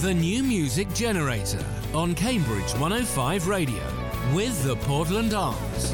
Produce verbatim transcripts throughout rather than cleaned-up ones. The New Music Generator on Cambridge one oh five Radio with the Portland Arms.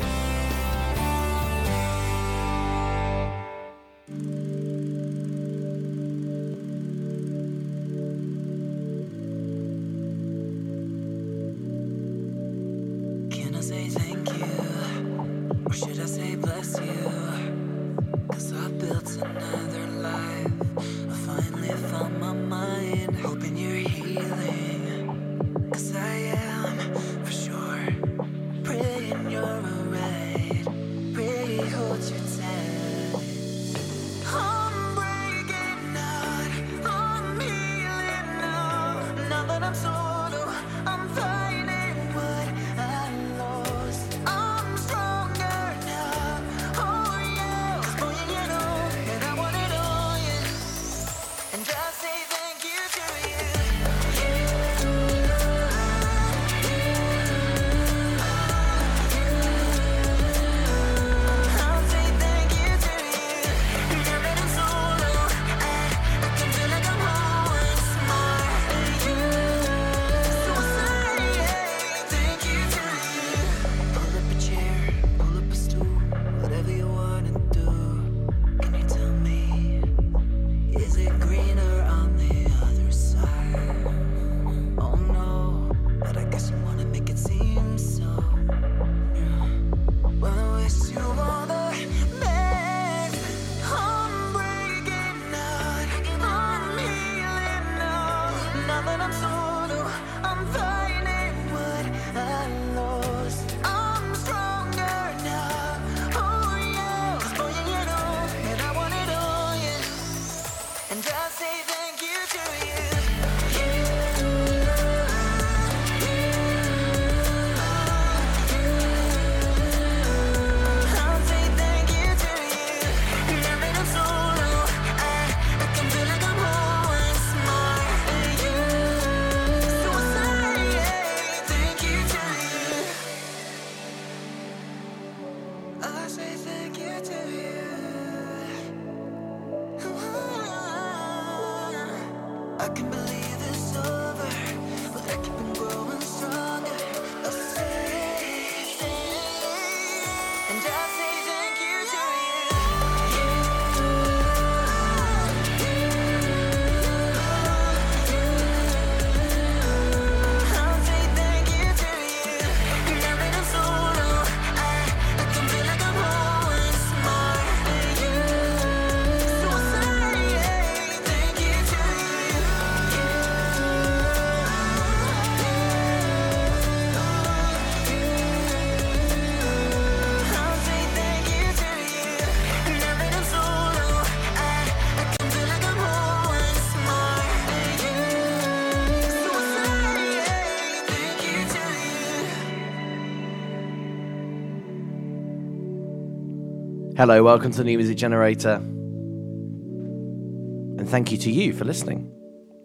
Hello, welcome to the New Music Generator, and thank you to you for listening.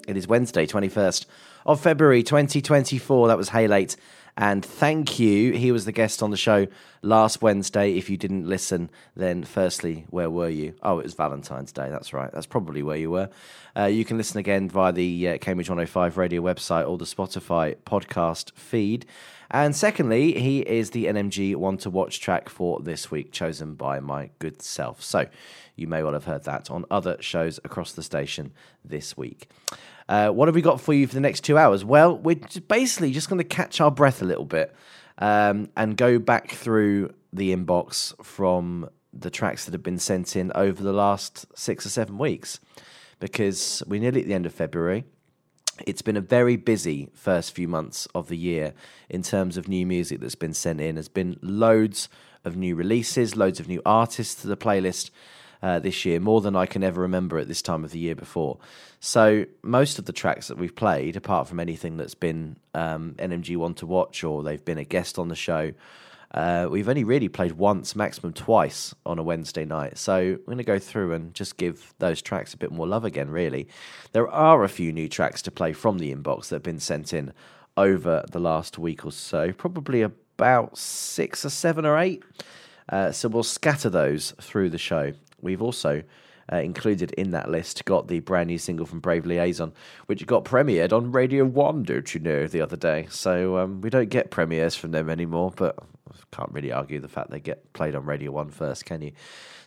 It is Wednesday, twenty-first of February twenty twenty-four. That was Haylate, and thank you. He was the guest on the show last Wednesday. If you didn't listen, then firstly, where were you? Oh, it was Valentine's Day, that's right. That's probably where you were. Uh, you can listen again via the uh, Cambridge one oh five Radio website or the Spotify podcast feed. And secondly, he is the N M G One to Watch track for this week, chosen by my good self. So you may well have heard that on other shows across the station this week. Uh, what have we got for you for the next two hours? Well, we're basically just going to catch our breath a little bit um, and go back through the inbox from the tracks that have been sent in over the last six or seven weeks, because we're nearly at the end of February. It's been a very busy first few months of the year in terms of new music that's been sent in. There's been loads of new releases, loads of new artists to the playlist uh, this year, more than I can ever remember at this time of the year before. So most of the tracks that we've played, apart from anything that's been um, N M G One to Watch or they've been a guest on the show, uh, we've only really played once, maximum twice on a Wednesday night. So we're going to go through and just give those tracks a bit more love again, really. There are a few new tracks to play from the inbox that have been sent in over the last week or so, probably about six or seven or eight. Uh, so we'll scatter those through the show. We've also uh, included in that list got the brand new single from Brave Liaison, which got premiered on Radio one, don't you know, the other day. So um, we don't get premieres from them anymore, but can't really argue the fact they get played on Radio one first, can you?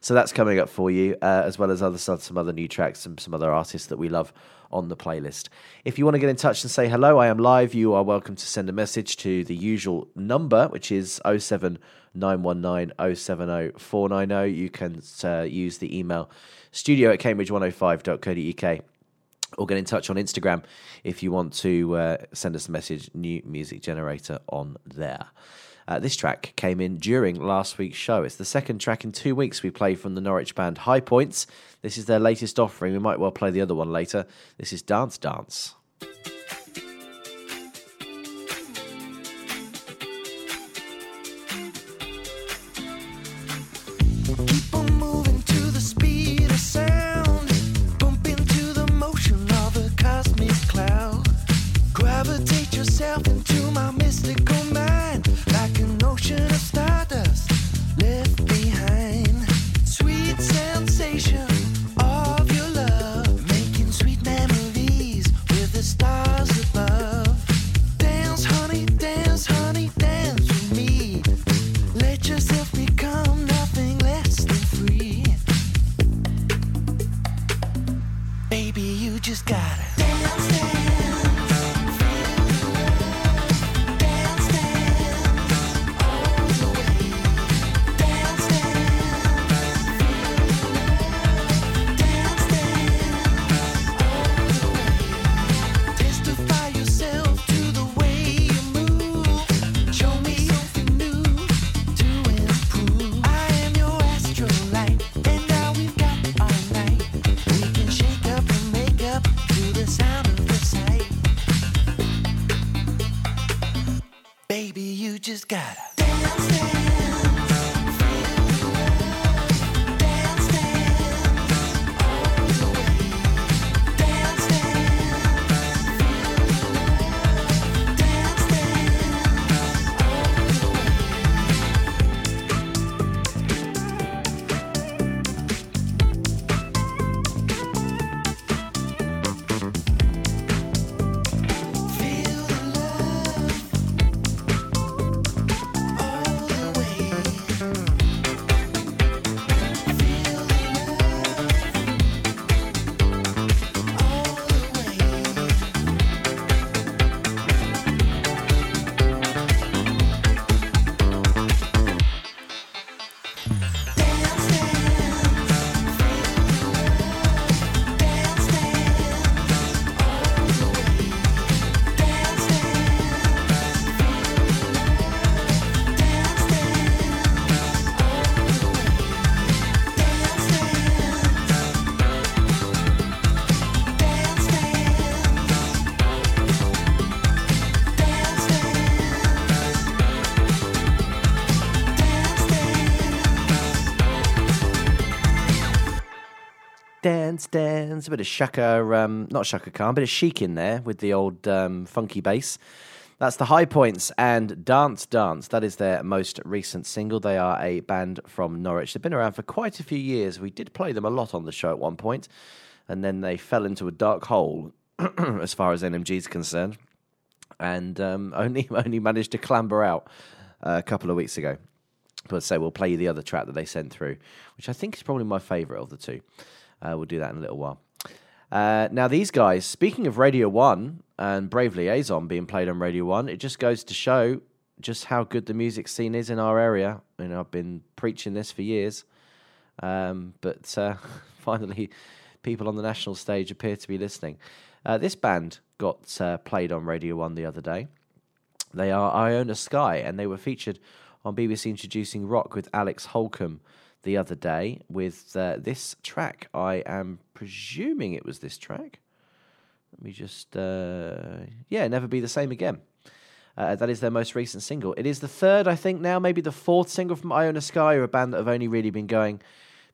So that's coming up for you, uh, as well as other some other new tracks and some other artists that we love on the playlist. If you want to get in touch and say hello, I am live. You are welcome to send a message to the usual number, which is oh seven nine one nine oh seven oh four nine oh. You can uh, use the email studio at cambridge one oh five dot co dot uk. Or get in touch on Instagram if you want to uh, send us a message, New Music Generator on there. Uh, this track came in during last week's show. It's the second track in two weeks we play from the Norwich band High Points. This is their latest offering. We might well play the other one later. This is Dance Dance. Dance, dance, a bit of Shaka, um, not Shaka Khan, a bit of Chic in there with the old um, funky bass. That's the High Points and Dance Dance. That is their most recent single. They are a band from Norwich. They've been around for quite a few years. We did play them a lot on the show at one point, and then they fell into a dark hole as far as N M G is concerned, and um, only, only managed to clamber out uh, a couple of weeks ago. But so we'll play you the other track that they sent through, which I think is probably my favourite of the two. Uh, we'll do that in a little while. Uh, now, these guys, speaking of Radio one and Brave Liaison being played on Radio one, it just goes to show just how good the music scene is in our area. And I've been preaching this for years. Um, but uh, finally, people on the national stage appear to be listening. Uh, this band got uh, played on Radio one the other day. They are Iona Sky, and they were featured on B B C Introducing Rock with Alex Holcombe the other day with uh, this track. I am presuming it was this track. Let me just, uh, yeah, Never Be the Same Again. Uh, that is their most recent single. It is the third, I think now, maybe the fourth single from Iona Sky, a band that have only really been going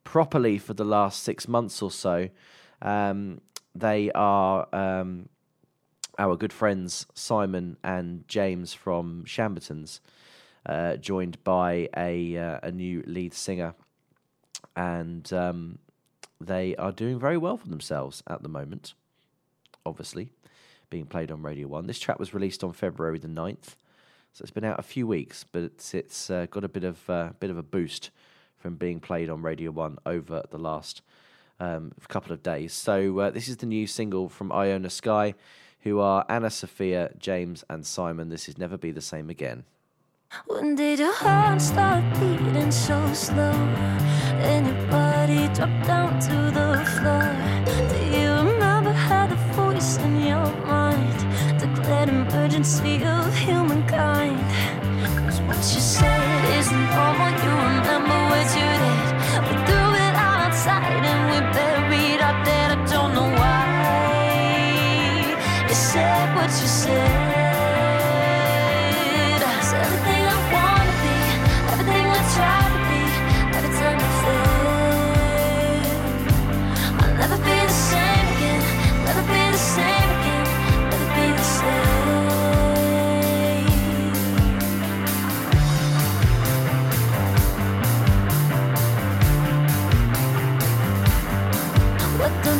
properly for the last six months or so. Um, they are um, our good friends Simon and James from Shambertons, uh, joined by a uh, a new lead singer. And um, They are doing very well for themselves at the moment, obviously, being played on Radio one. This track was released on February the ninth, so it's been out a few weeks, but it's, it's uh, got a bit of, uh, bit of a boost from being played on Radio one over the last um, couple of days. So uh, this is the new single from Iona Sky, who are Anna, Sophia, James and Simon. This is Never Be the Same Again. When did your heart start beating so slow and your body dropped down to the floor? Do you remember how the voice in your mind declared emergency of humankind? Cause what you said isn't normal, you remember what you did. We threw it outside and we buried our dead. I don't know why you said what you said.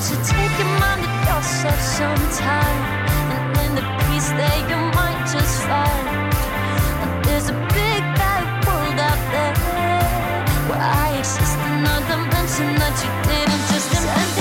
So take your mind to yourself sometime, and in the peace that you might just find. And there's a big bad world out there where I exist in a dimension that you didn't just invent.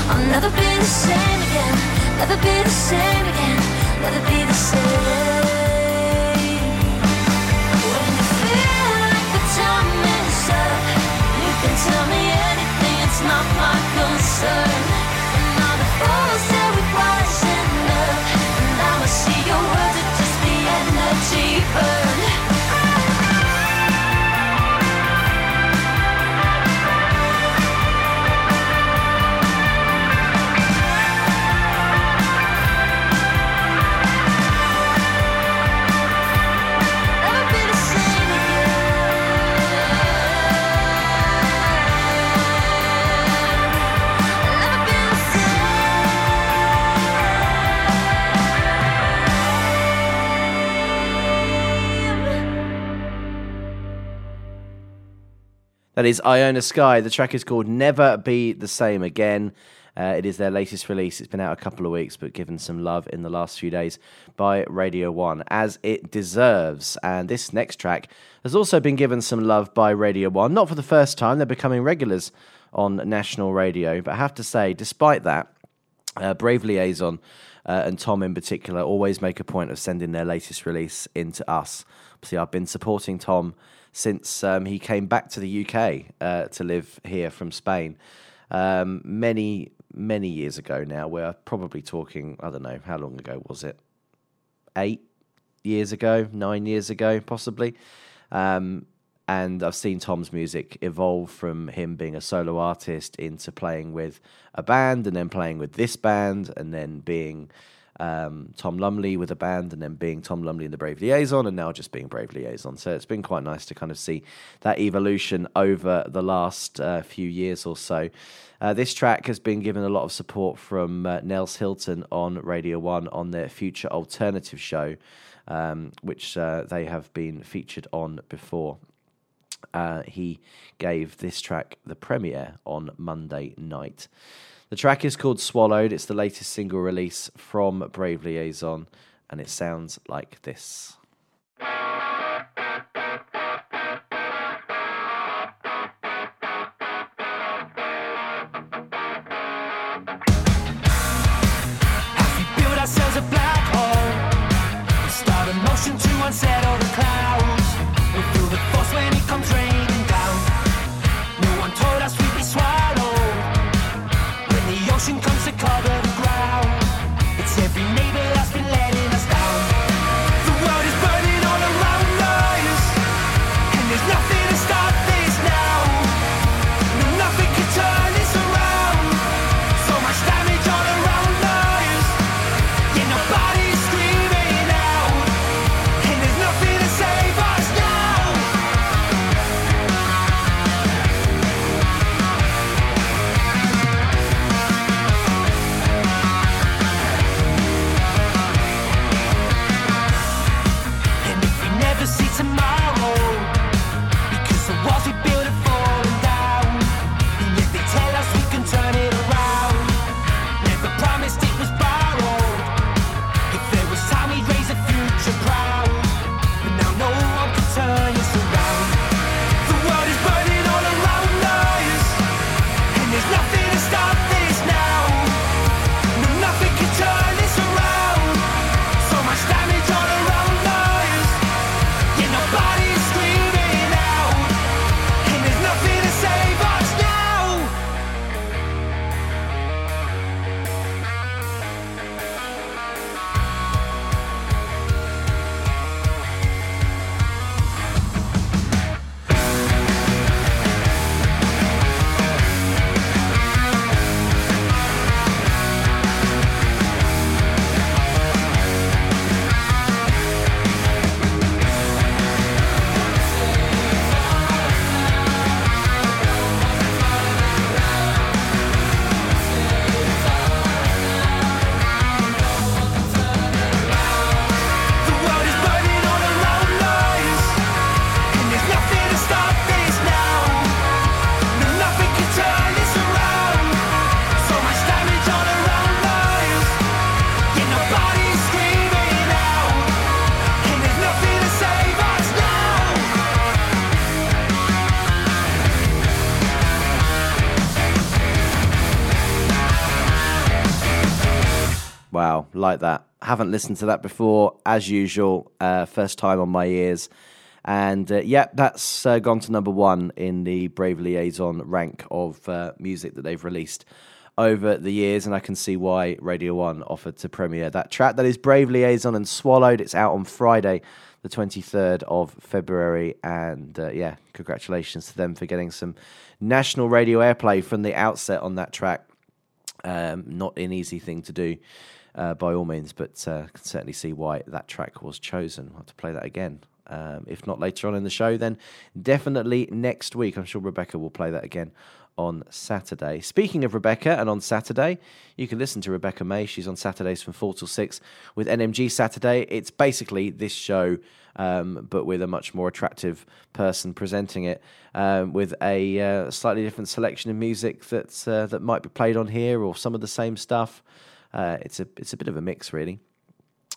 Never be the same again, never be the same again, never be the same. When you feel like the time is up, you can tell me anything, it's not my concern. And all the fools that we wasn't up, and now I see your words are just the energy burn. That is Iona Sky. The track is called Never Be the Same Again. Uh, it is their latest release. It's been out a couple of weeks, but given some love in the last few days by Radio one, as it deserves. And this next track has also been given some love by Radio one. Not for the first time. They're becoming regulars on national radio. But I have to say, despite that, uh, Brave Liaison uh, and Tom in particular always make a point of sending their latest release in to us. See, I've been supporting Tom since um, he came back to the U K uh, to live here from Spain um, many, many years ago now. We're probably talking, I don't know, how long ago was it? Eight years ago, nine years ago, possibly. Um, and I've seen Tom's music evolve from him being a solo artist into playing with a band and then playing with this band and then being... Um, Tom Lumley with a band and then being Tom Lumley and the Brave Liaison and now just being Brave Liaison. So it's been quite nice to kind of see that evolution over the last uh, few years or so. Uh, this track has been given a lot of support from uh, Nels Hilton on Radio one on their Future Alternative show, um, which uh, they have been featured on before. Uh, he gave this track the premiere on Monday night. The track is called Swallowed. It's the latest single release from Brave Liaison. and it sounds like this. Wow, like that. Haven't listened to that before, as usual. Uh, first time on my ears. And uh, yeah, that's uh, gone to number one in the Brave Liaison rank of uh, music that they've released over the years. And I can see why Radio one offered to premiere that track. That is Brave Liaison and Swallowed. It's out on Friday, the twenty-third of February. And uh, yeah, congratulations to them for getting some national radio airplay from the outset on that track. Um, not an easy thing to do. Uh, by all means, but uh, can certainly see why that track was chosen. I'll have to play that again. Um, if not later on in the show, then definitely next week. I'm sure Rebecca will play that again on Saturday. Speaking of Rebecca, and on Saturday, you can listen to Rebecca May. She's on Saturdays from four till six with N M G Saturday. It's basically this show, um, but with a much more attractive person presenting it, um, with a uh, slightly different selection of music that's, uh, that might be played on here, or some of the same stuff. Uh, it's a it's a bit of a mix, really.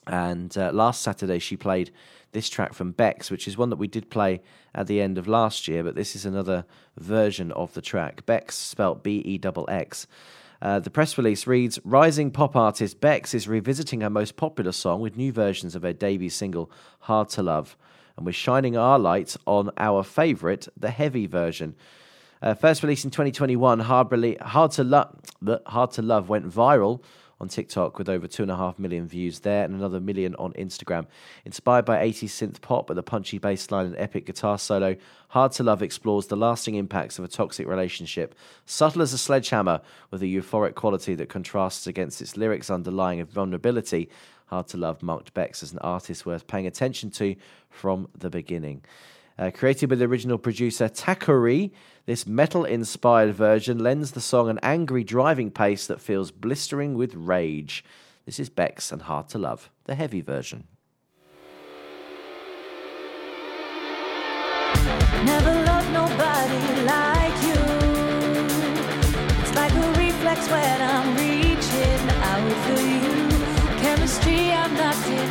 And uh, last Saturday she played this track from Bex, which is one that we did play at the end of last year, but this is another version of the track. Bex, spelt B E X X. Uh, the press release reads, rising pop artist Bex is revisiting her most popular song with new versions of her debut single, Hard to Love. And we're shining our lights on our favourite, the heavy version. Uh, first released in twenty twenty-one, Hard, Rele- Hard, to Lo- Hard to Love went viral on TikTok with over two and a half million views there and another million on Instagram. Inspired by eighties synth pop with a punchy bass line and epic guitar solo, Hard to Love explores the lasting impacts of a toxic relationship, subtle as a sledgehammer with a euphoric quality that contrasts against its lyrics underlying a vulnerability. Hard to Love marked Bex as an artist worth paying attention to from the beginning. Uh, created with original producer Takuri, this metal-inspired version lends the song an angry driving pace that feels blistering with rage. This is Bex and Hard to Love, the heavy version. Never loved nobody like you. It's like a reflex when I'm reaching out for you. Chemistry I'm not feeling.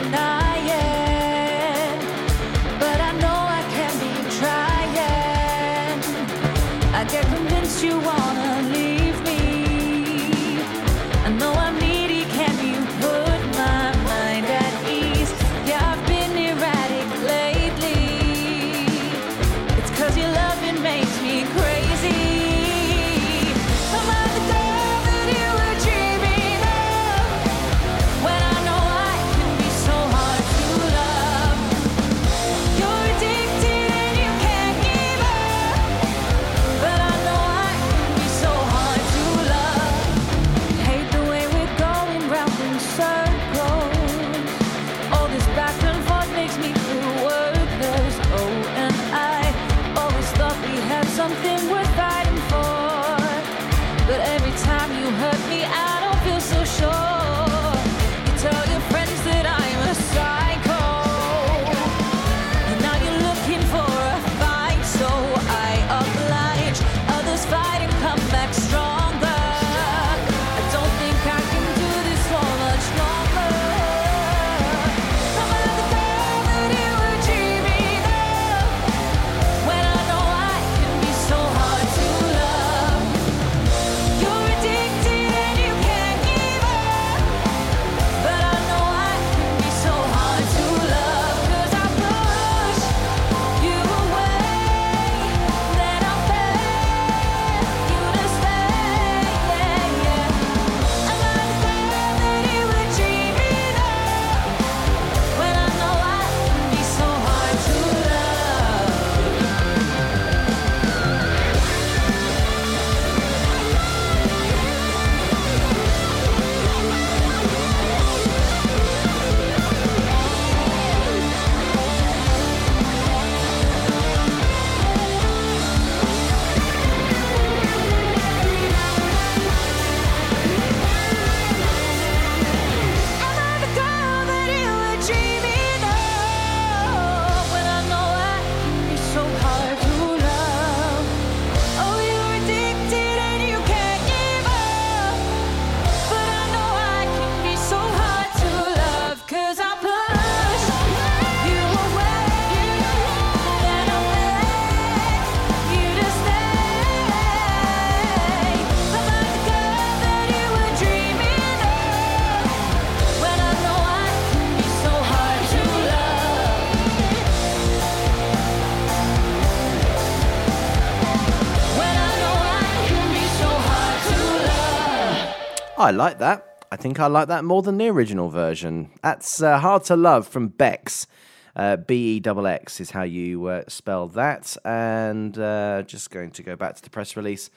I like that. I think I like that more than the original version. That's uh, Hard to Love from Bex. Uh, B E X X is how you uh, spell that. And uh, just going to go back to the press release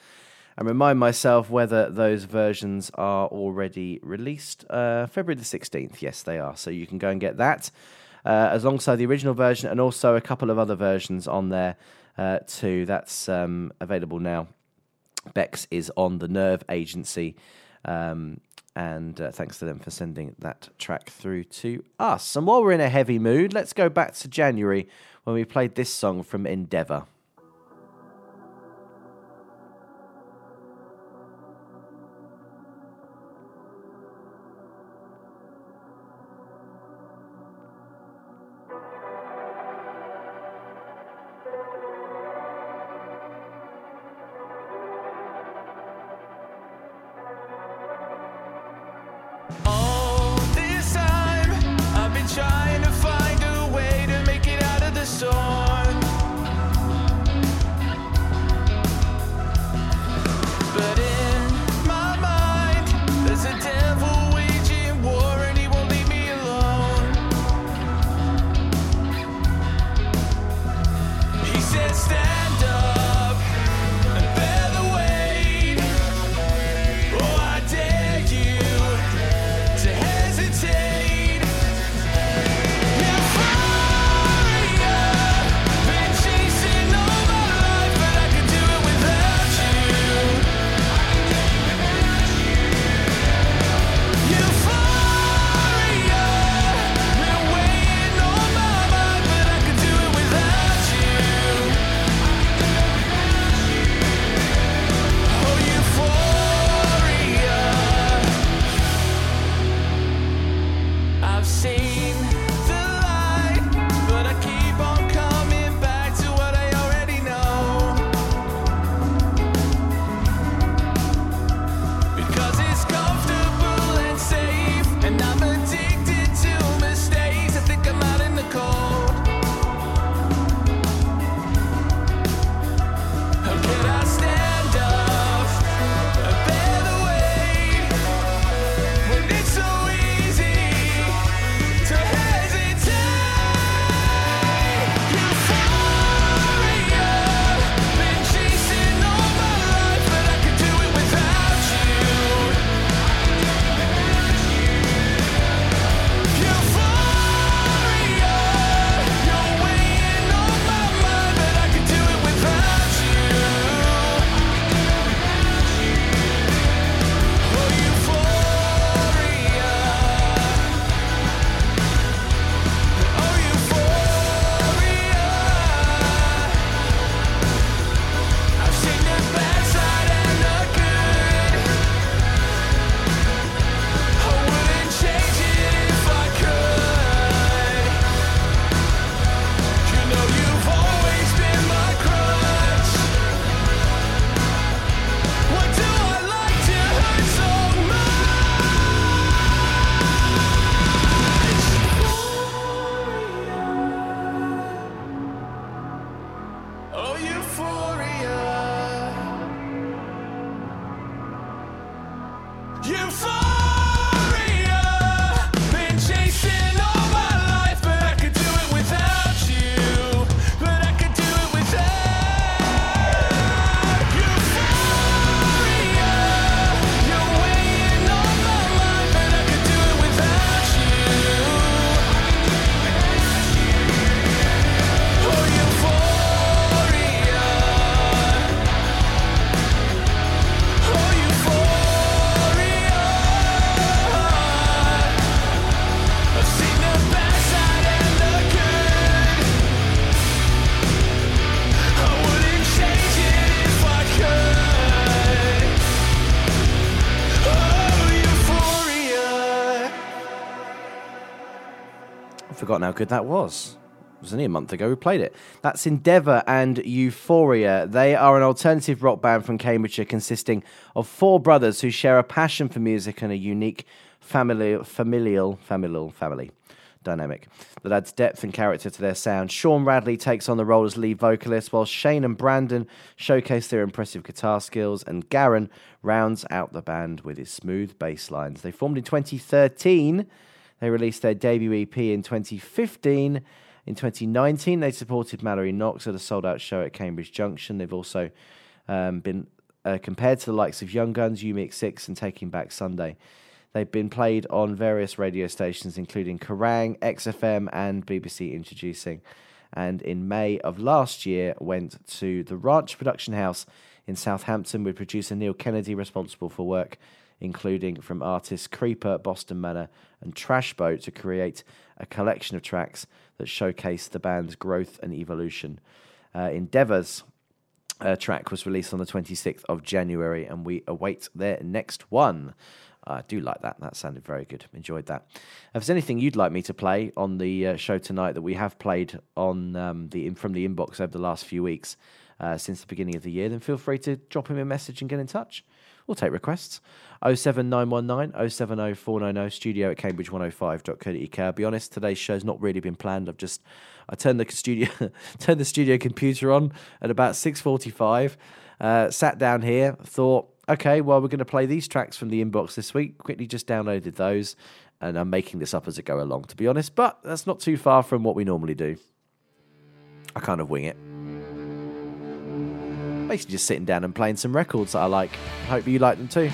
and remind myself whether those versions are already released. Uh, February the sixteenth. Yes, they are. So you can go and get that uh, alongside the original version and also a couple of other versions on there uh, too. That's um, available now. Bex is on the Nerve Agency. Um, and uh, thanks to them for sending that track through to us. And while we're in a heavy mood, let's go back to January when we played this song from Endeavour. Trying to find a way to make it out of the storm. Oh, euphoria. Euphoria. Forgotten how good that was. It was only a month ago we played it. That's Endeavour and Euphoria. They are an alternative rock band from Cambridgeshire consisting of four brothers who share a passion for music and a unique family, familial, familial, family dynamic that adds depth and character to their sound. Sean Radley takes on the role as lead vocalist, while Shane and Brandon showcase their impressive guitar skills, and Garen rounds out the band with his smooth bass lines. They formed in twenty thirteen. They released their debut E P in twenty fifteen. In twenty nineteen, they supported Mallory Knox at a sold-out show at Cambridge Junction. They've also um, been uh, compared to the likes of Young Guns, U M I X six and Taking Back Sunday. They've been played on various radio stations, including Kerrang!, X F M and B B C Introducing. And in May of last year, went to the Ranch Production House in Southampton with producer Neil Kennedy responsible for work including from artists Creeper, Boston Manor and Trash Boat, to create a collection of tracks that showcase the band's growth and evolution. Uh, Endeavour's uh, track was released on the twenty-sixth of January, and we await their next one. I do like that. That sounded very good. Enjoyed that. If there's anything you'd like me to play on the uh, show tonight that we have played on um, the from the inbox over the last few weeks uh, since the beginning of the year, then feel free to drop him a message and get in touch. We'll take requests. oh seven nine one nine, oh seven oh four nine oh, studio at cambridge one oh five dot co dot u k. I'll be honest, today's show's not really been planned. I've just, I turned the studio turned the studio computer on at about six forty-five, uh, sat down here, thought, okay, well, we're going to play these tracks from the inbox this week. Quickly just downloaded those, and I'm making this up as I go along, to be honest, but that's not too far from what we normally do. I kind of wing it. Basically just sitting down and playing some records that I like. I hope you like them too.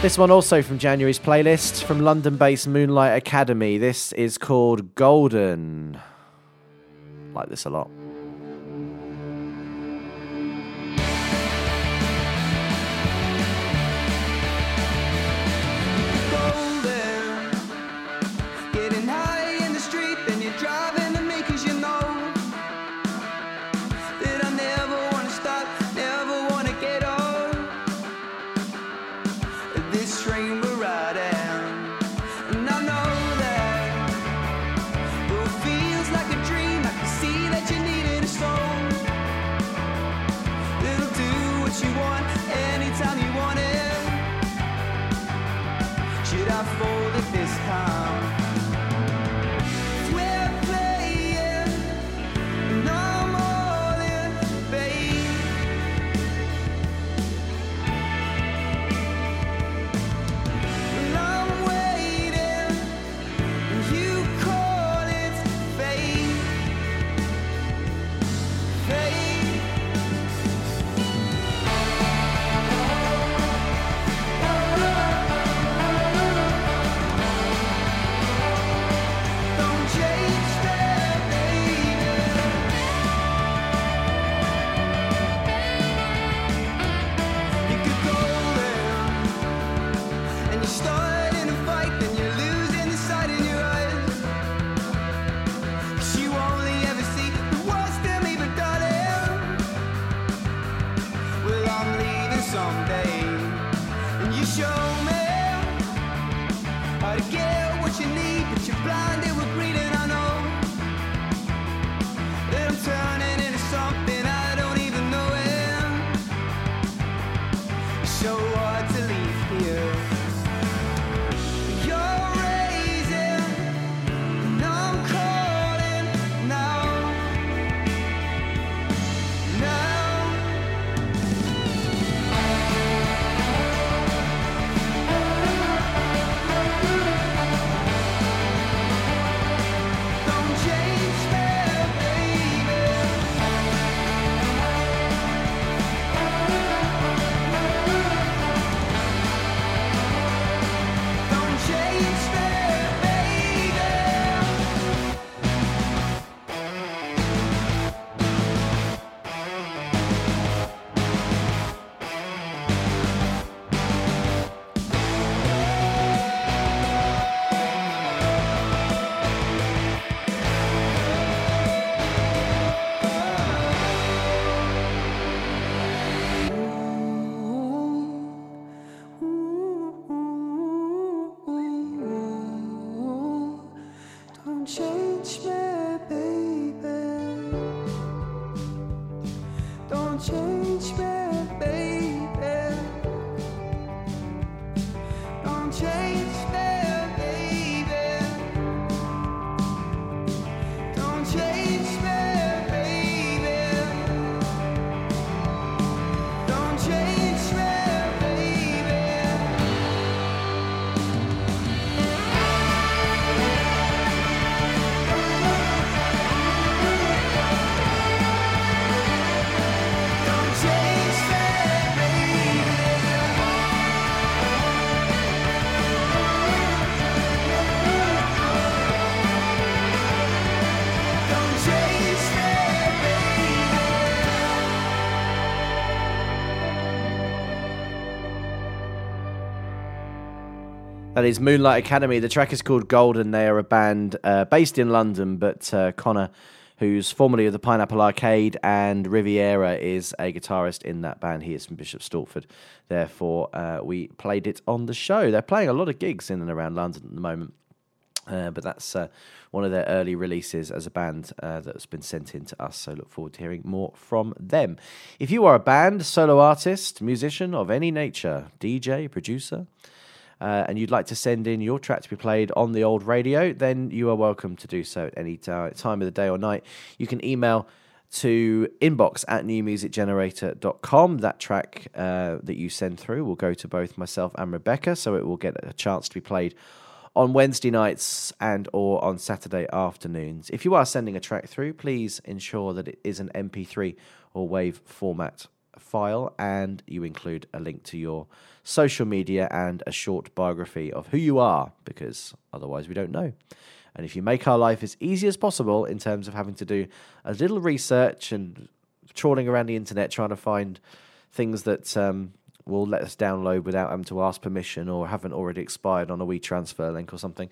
This one also from January's playlist, from London-based Moonlight Academy. This is called Golden. I like this a lot. You need That is Moonlight Academy. The track is called Golden. They are a band uh, based in London, but uh, Connor, who's formerly of the Pineapple Arcade and Riviera, is a guitarist in that band. He is from Bishop Stortford. Therefore, uh, we played it on the show. They're playing a lot of gigs in and around London at the moment. Uh, but that's uh, one of their early releases as a band uh, that's been sent in to us, so look forward to hearing more from them. If you are a band, solo artist, musician of any nature, D J, producer, uh, and you'd like to send in your track to be played on the old radio, then you are welcome to do so at any time of the day or night. You can email to inbox at new music generator dot com. That track uh, that you send through will go to both myself and Rebecca, so it will get a chance to be played on Wednesday nights and or on Saturday afternoons. If you are sending a track through, please ensure that it is an M P three or WAV format file, and you include a link to your social media and a short biography of who you are, because otherwise we don't know. And if you make our life as easy as possible in terms of having to do a little research and trawling around the internet trying to find things that... Um, will let us download without having to ask permission or haven't already expired on a WeTransfer link or something,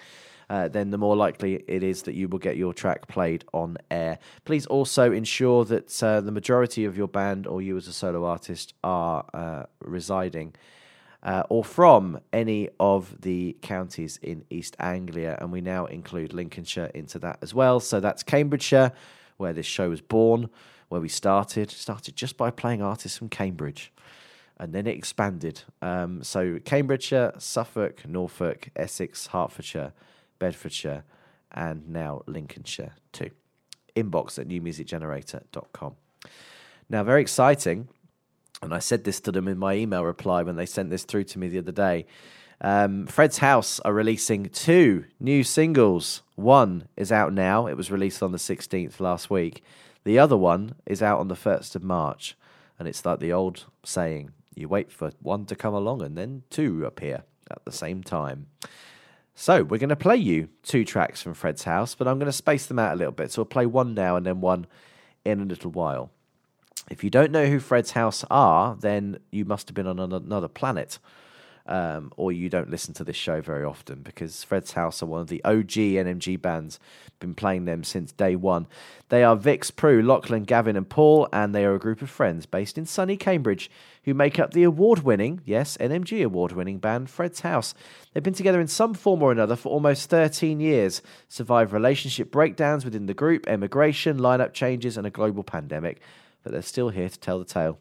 uh, then the more likely it is that you will get your track played on air. Please also ensure that uh, the majority of your band or you as a solo artist are uh, residing uh, or from any of the counties in East Anglia, and we now include Lincolnshire into that as well. So that's Cambridgeshire, where this show was born, where we started. Started just by playing artists from Cambridge. And then it expanded. Um, so Cambridgeshire, Suffolk, Norfolk, Essex, Hertfordshire, Bedfordshire, and now Lincolnshire too. Inbox at new music generator dot com. Now, very exciting, and I said this to them in my email reply when they sent this through to me the other day. Um, Fred's House are releasing two new singles. One is out now. It was released on the sixteenth last week. The other one is out on the first of March. And it's like the old saying, you wait for one to come along and then two appear at the same time. So we're going to play you two tracks from Fred's House, but I'm going to space them out a little bit. So I'll play one now and then one in a little while. If you don't know who Fred's House are, then you must have been on another planet, um, or you don't listen to this show very often, because Fred's House are one of the O G N M G bands. Been playing them since day one. They are Vix, Prue, Lachlan, Gavin and Paul, and they are a group of friends based in sunny Cambridge who make up the award-winning, yes, N M G award-winning band Fred's House. They've been together in some form or another for almost thirteen years, survived relationship breakdowns within the group, emigration, lineup changes and a global pandemic, but they're still here to tell the tale.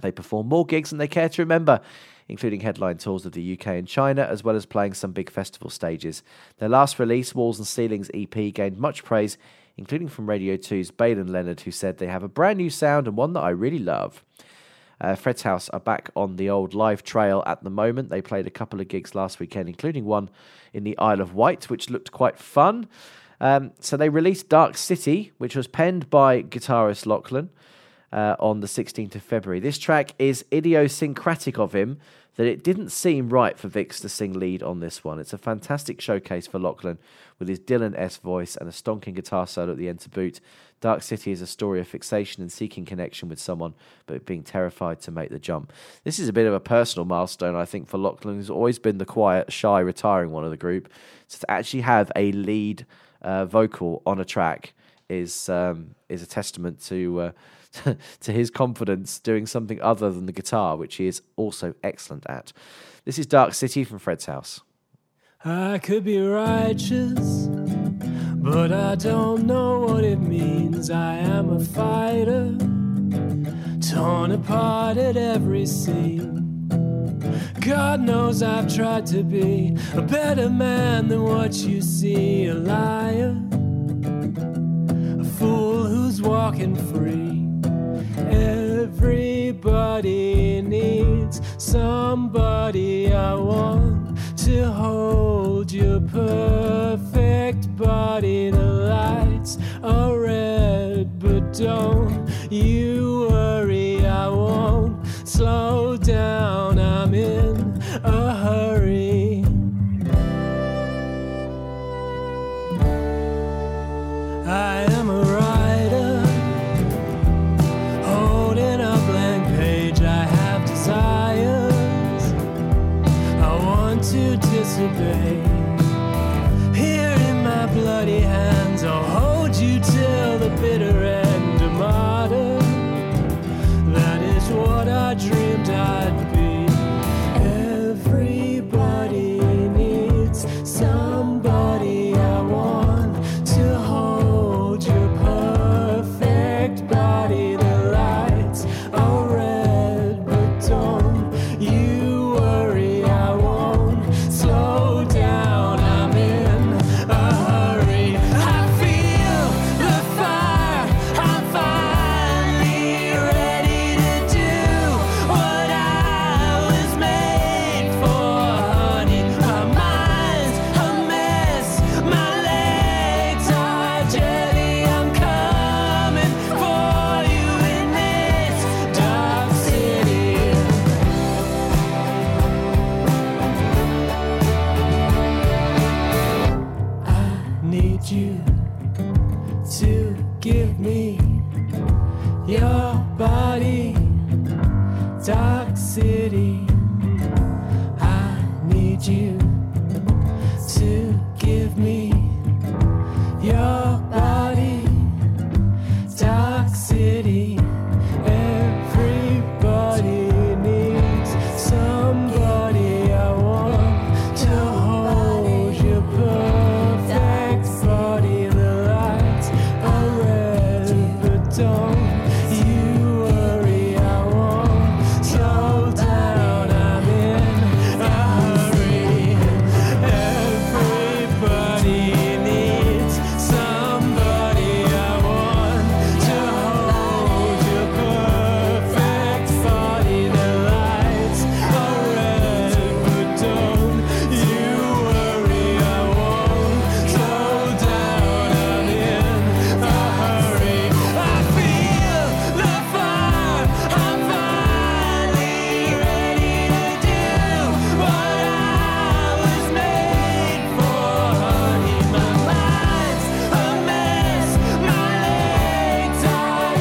They perform more gigs than they care to remember, including headline tours of the U K and China, as well as playing some big festival stages. Their last release, Walls and Ceilings E P, gained much praise, including from Radio two's Baylen Leonard, who said they have a brand new sound and one that I really love. Uh, Fred's House are back on the old live trail at the moment. They played a couple of gigs last weekend, including one in the Isle of Wight, which looked quite fun. Um, so they released Dark City, which was penned by guitarist Lachlan, Uh, on the sixteenth of February. This track is idiosyncratic of him that it didn't seem right for Vix to sing lead on this one. It's a fantastic showcase for Lachlan with his Dylan-esque voice and a stonking guitar solo at the end to boot. Dark City is a story of fixation and seeking connection with someone, but being terrified to make the jump. This is a bit of a personal milestone, I think, for Lachlan, who's always been the quiet, shy, retiring one of the group. So to actually have a lead uh, vocal on a track is um, is a testament to uh, to his confidence doing something other than the guitar, which he is also excellent at. This is Dark City from Fred's House. I could be righteous, but I don't know what it means. I am a fighter, torn apart at every seam. God knows I've tried to be a better man than what you see. A liar, a fool who's walking free. Everybody needs somebody. I want to hold your perfect body. The lights are red, but don't you worry, I won't slow down. I'm in a hurry. I am a rider, desires I want to disappear. your body, Dark City. I need you to give me your body, Dark City. Everybody needs somebody. I want to hold your perfect body. The lights are red, but don't you worry. I won't slow down. I'm in a hurry. Everybody needs somebody. I want to hold your perfect body. The lights are red, but don't you worry. I won't slow down. I'm in a hurry. I feel the fire. I'm finally ready to do what I was made for. Honey, my mind's a mess. My legs are dirty. I'm coming for you in this dark city.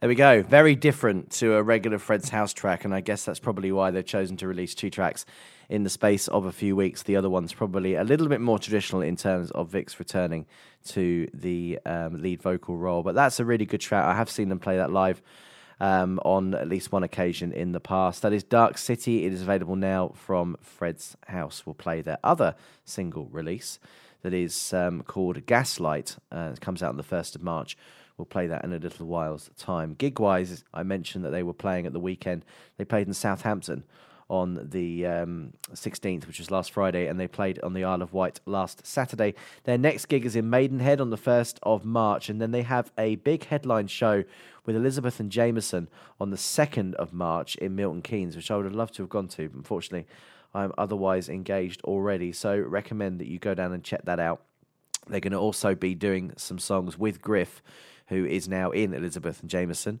There we go. Very different to a regular Fred's House track, and I guess that's probably why they've chosen to release two tracks in the space of a few weeks. The other one's probably a little bit more traditional in terms of Vix returning to the um, lead vocal role, but that's a really good track. I have seen them play that live um, on at least one occasion in the past. That is Dark City. It is available now from Fred's House. We'll play their other single release that is um, called Gaslight. Uh, it comes out on the first of March. We'll play that in a little while's time. Gig-wise, I mentioned that they were playing at the weekend. They played in Southampton on the um, sixteenth, which was last Friday, and they played on the Isle of Wight last Saturday. Their next gig is in Maidenhead on the first of March, and then they have a big headline show with Elizabeth and Jameson on the second of March in Milton Keynes, which I would have loved to have gone to, but unfortunately I'm otherwise engaged already, so recommend that you go down and check that out. They're going to also be doing some songs with Griff, who is now in Elizabeth and Jameson.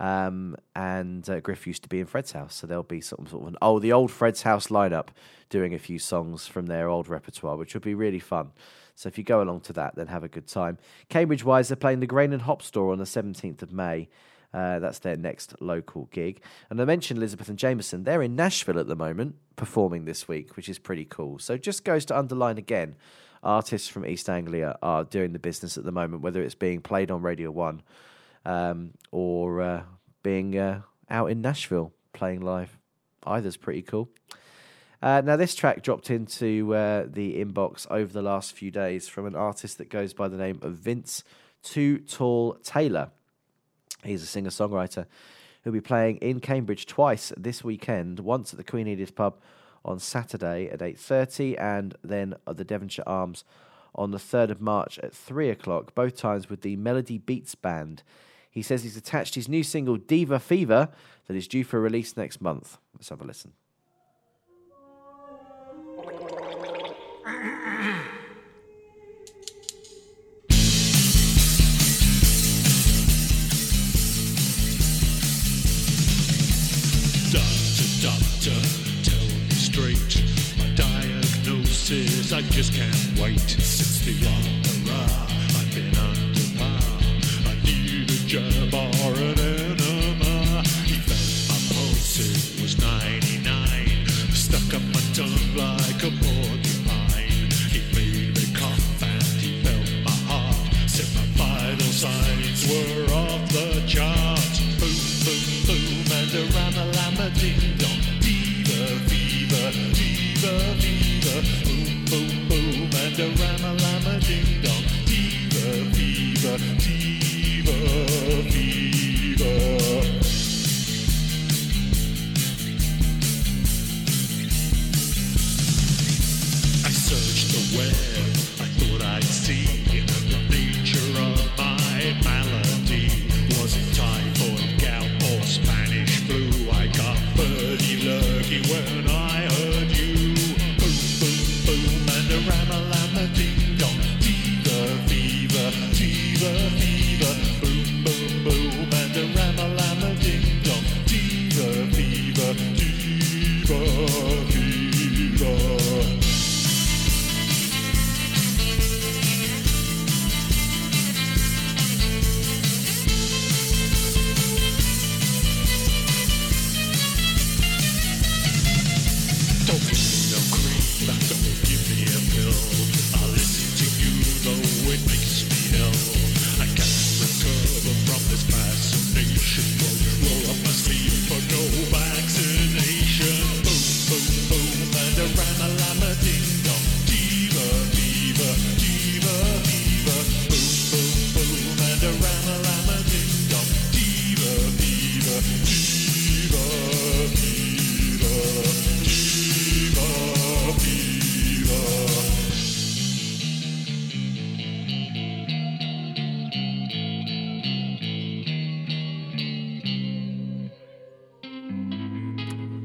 Um, and uh, Griff used to be in Fred's House, so there'll be some sort of an, oh, the old Fred's House lineup doing a few songs from their old repertoire, which would be really fun. So if you go along to that, then have a good time. Cambridge-wise, they're playing the Grain and Hop Store on the seventeenth of May. Uh, that's their next local gig. And I mentioned Elizabeth and Jameson. They're in Nashville at the moment, performing this week, which is pretty cool. So just goes to underline again, artists from East Anglia are doing the business at the moment, whether it's being played on Radio one um, or uh, being uh, out in Nashville playing live. Either's pretty cool. Uh, now, this track dropped into uh, the inbox over the last few days from an artist that goes by the name of Vince Too Tall Taylor. He's a singer-songwriter who'll be playing in Cambridge twice this weekend, once at the Queen Edith Pub on Saturday at eight thirty, and then at the Devonshire Arms on the third of March at three o'clock, both times with the Melody Beats Band. He says he's attached his new single, Diva Fever, that is due for release next month. Let's have a listen. I just can't wait since the opera. I've been under par. I need a job or an enema. He felt my pulse, it was ninety-nine. Stuck up my tongue like a porcupine. He made me cough and he felt my heart. Said my vital signs were off the chart. Boom, boom, boom, and a ram-a-lam-a-ding-dong. Diva, fever, diva, fever. Boom, boom, boom, and the Ramalama Ding Dong. Diva, Diva, Diva, Diva. I searched the web, I thought I'd see the nature of my malady. Was it typhoid, gout, or Spanish flu? I got birdie lurgy when I heard you.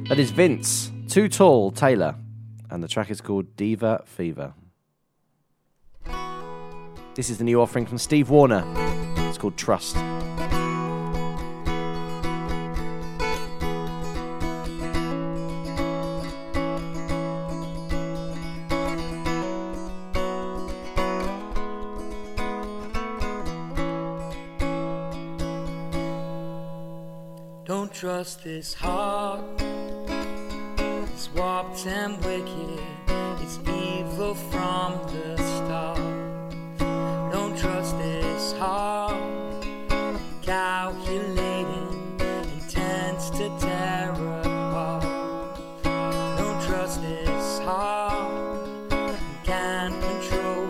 That is Vince Too Tall Taylor, and the track is called Diva Fever. This is the new offering from Steve Warner. It's called Trust. Don't trust this heart. It's warped and wicked, it's evil from the start. Don't trust this heart, calculating, intends to tear apart. Don't trust this heart, can't control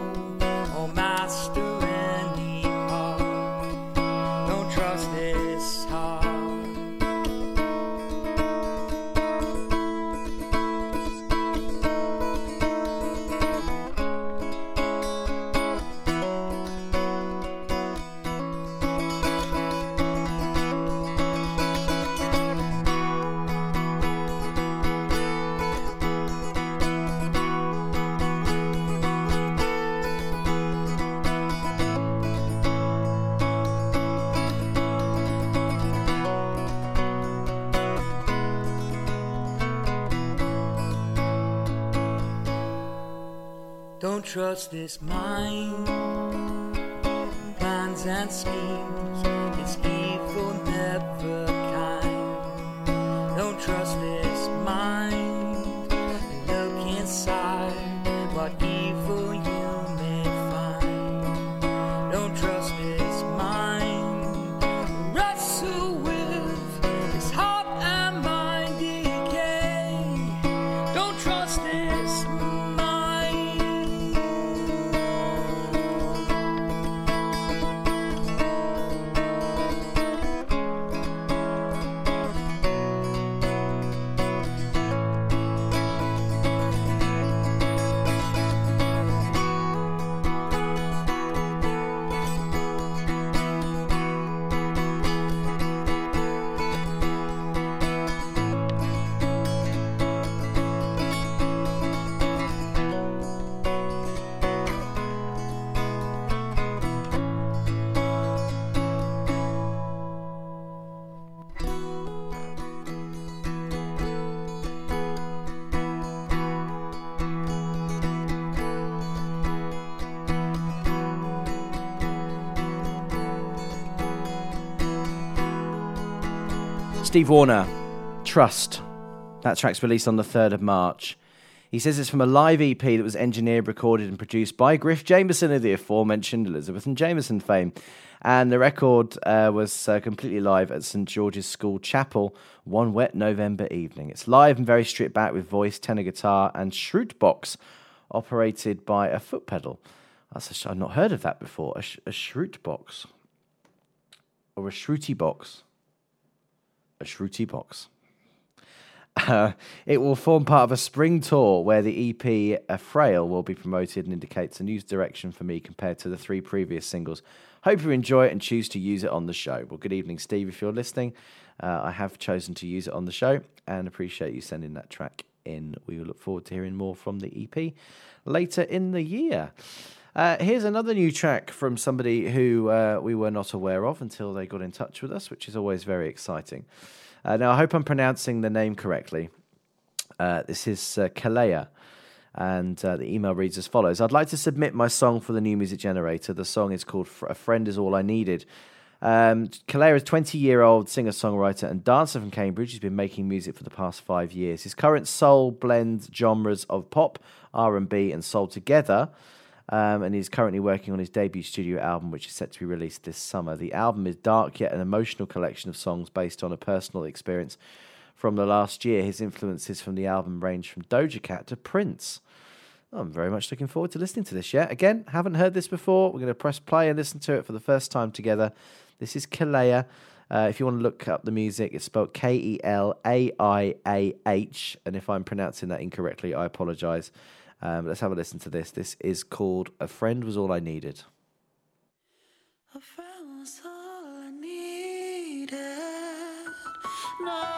or master any heart. Don't trust this heart. Don't trust this mind, plans and schemes, it's evil, never kind. Don't trust this mind, look inside, what evil you may find. Don't trust this mind, wrestle with this heart and mind decay. Don't trust this mind. Steve Warner, Trust. That track's released on the third of March. He says it's from a live E P that was engineered, recorded and produced by Griff Jameson of the aforementioned Elizabeth and Jameson fame. And the record uh, was uh, completely live at Saint George's School Chapel one wet November evening. It's live and very stripped back with voice, tenor guitar and shroot box operated by a foot pedal. That's a sh- I've not heard of that before. A, sh- a shroot box. Or a shrooty box. A shrooty box. Uh, it will form part of a spring tour where the E P A Frail will be promoted and indicates a new direction for me compared to the three previous singles. Hope you enjoy it and choose to use it on the show. Well, good evening, Steve, if you're listening. Uh, I have chosen to use it on the show and appreciate you sending that track in. We will look forward to hearing more from the E P later in the year. Uh, here's another new track from somebody who uh, we were not aware of until they got in touch with us, which is always very exciting. Uh, now, I hope I'm pronouncing the name correctly. Uh, this is uh, Kalea, and uh, the email reads as follows. I'd like to submit my song for the new music generator. The song is called A Friend Is All I Needed. Um, Kalea is a twenty-year-old singer-songwriter and dancer from Cambridge. He's been making music for the past five years. His current soul blends genres of pop, R and B, and soul together. Um, and he's currently working on his debut studio album, which is set to be released this summer. The album is dark yet an emotional collection of songs based on a personal experience from the last year. His influences from the album range from Doja Cat to Prince. I'm very much looking forward to listening to this. Yeah, again, haven't heard this before. We're going to press play and listen to it for the first time together. This is Kalea. Uh, if you want to look up the music, it's spelled K E L A I A H. And if I'm pronouncing that incorrectly, I apologise. Um, let's have a listen to this. This is called A Friend Was All I Needed. A friend was all I needed. No.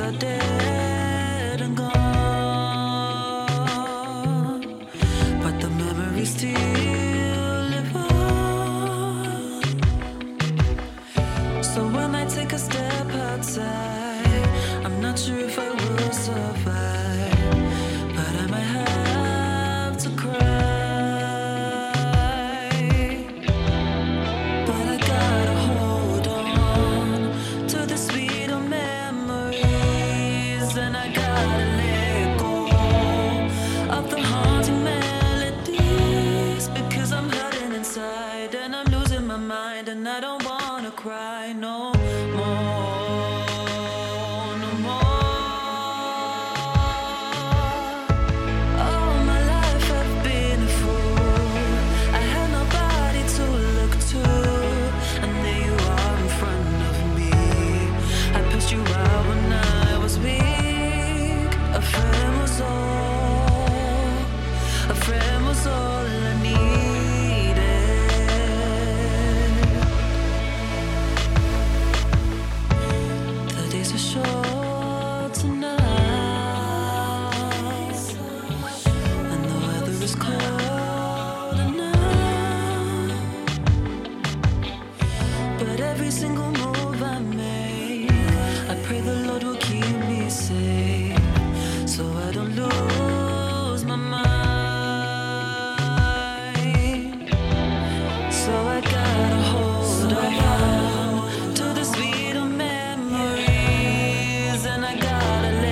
Are dead and gone, but the memory still lives on. So when I take a step outside, I'm not sure if I will survive, but I might have to cry. But I gotta hold on to the sweet old memory. And I gotta let go of the haunting melodies, because I'm hurting inside and I'm losing my mind, and I don't wanna cry no more, no more. All my life I've been a fool. I had nobody to look to, and there you are in front of me. I pushed you out when I was weak. A friend was all, a friend was all I needed. The days are short tonight, and the weather is cold enough. But every single move I make, I pray the Lord will keep me safe, so I don't lose my mind. So I gotta hold so on, on to the sweet old memories, yeah. And I gotta let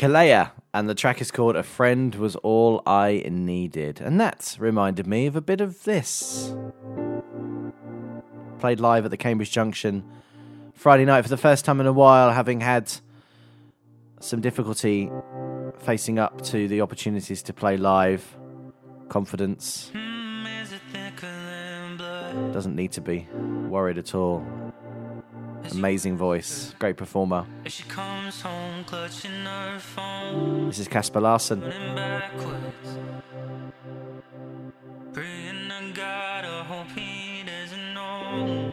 Kalea, and the track is called A Friend Was All I Needed. And that reminded me of a bit of this. Played live at the Cambridge Junction Friday night for the first time in a while, having had some difficulty facing up to the opportunities to play live. Confidence doesn't need to be worried at all. Amazing voice, great performer. This is Casper Larson. Praying to God, I hope he doesn't know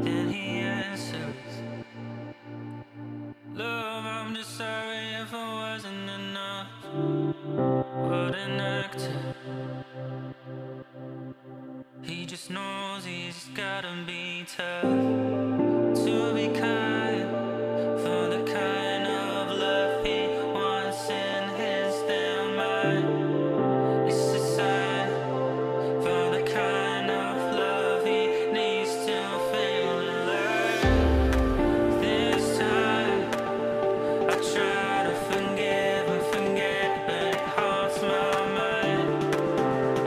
that he answers. Love, I'm just sorry if I wasn't enough. What an actor. He just knows he's gotta be tough. To be kind for the kind of love he wants in his damn mind. It's a sign for the kind of love he needs to feel alive. This time I try to forgive and forget, but it haunts my mind.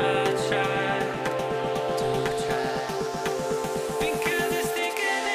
I try to try because it's thinking it.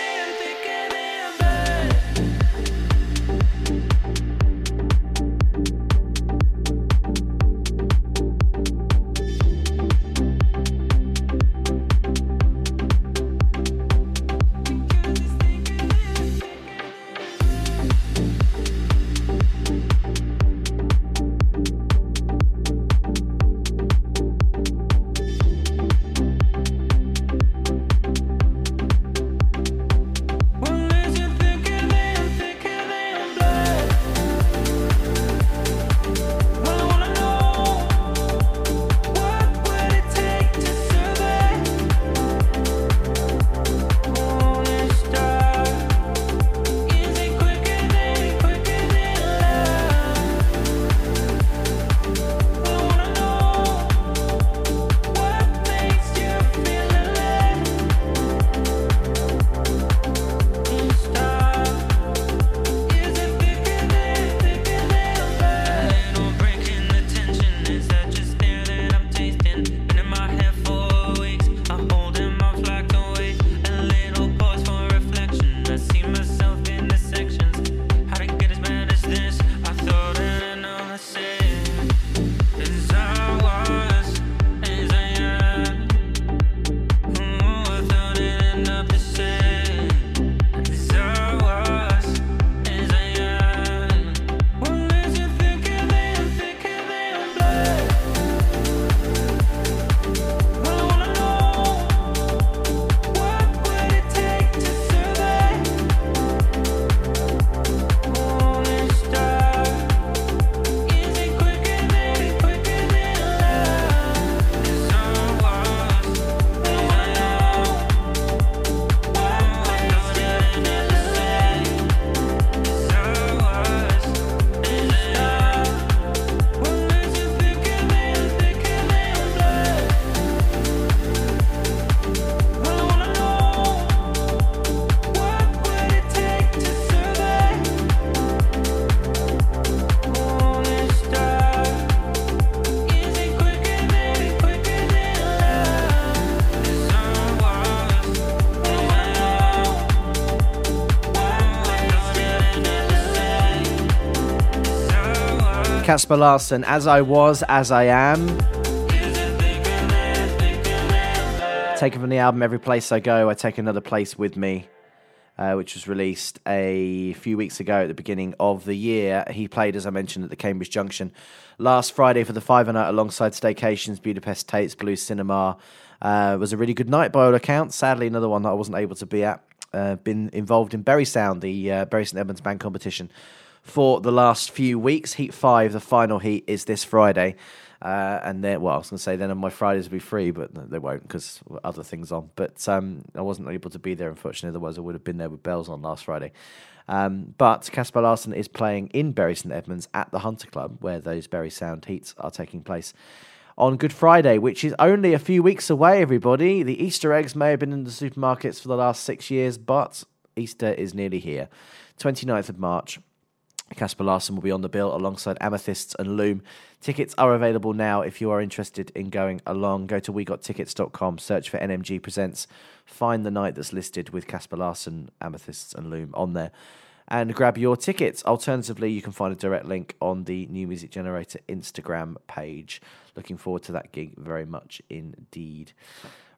Casper Larson, As I Was, As I Am. Taken from the album Every Place I Go, I Take Another Place With Me, uh, which was released a few weeks ago at the beginning of the year. He played, as I mentioned, at the Cambridge Junction last Friday for the Fiver Night alongside Staycations, Budapest Tate's, Blue Cinema. Uh, it was a really good night by all accounts. Sadly, another one that I wasn't able to be at. Uh, been involved in Bury Sound, the uh, Bury Saint Edmunds band competition, for the last few weeks. Heat five, the final heat, is this Friday. Uh, and then, well, I was going to say then on my Fridays will be free, but they won't because other things on. But um, I wasn't able to be there, unfortunately. Otherwise, I would have been there with bells on last Friday. Um, but Casper Larson is playing in Bury Saint Edmunds at the Hunter Club, where those Bury Sound heats are taking place on Good Friday, which is only a few weeks away, everybody. The Easter eggs may have been in the supermarkets for the last six years, but Easter is nearly here. twenty-ninth of March. Casper Larson will be on the bill alongside Amethysts and Loom. Tickets are available now. If you are interested in going along, go to we got tickets dot com, search for N M G Presents, find the night that's listed with Casper Larson, Amethysts and Loom on there, and grab your tickets. Alternatively, you can find a direct link on the New Music Generator Instagram page. Looking forward to that gig very much indeed.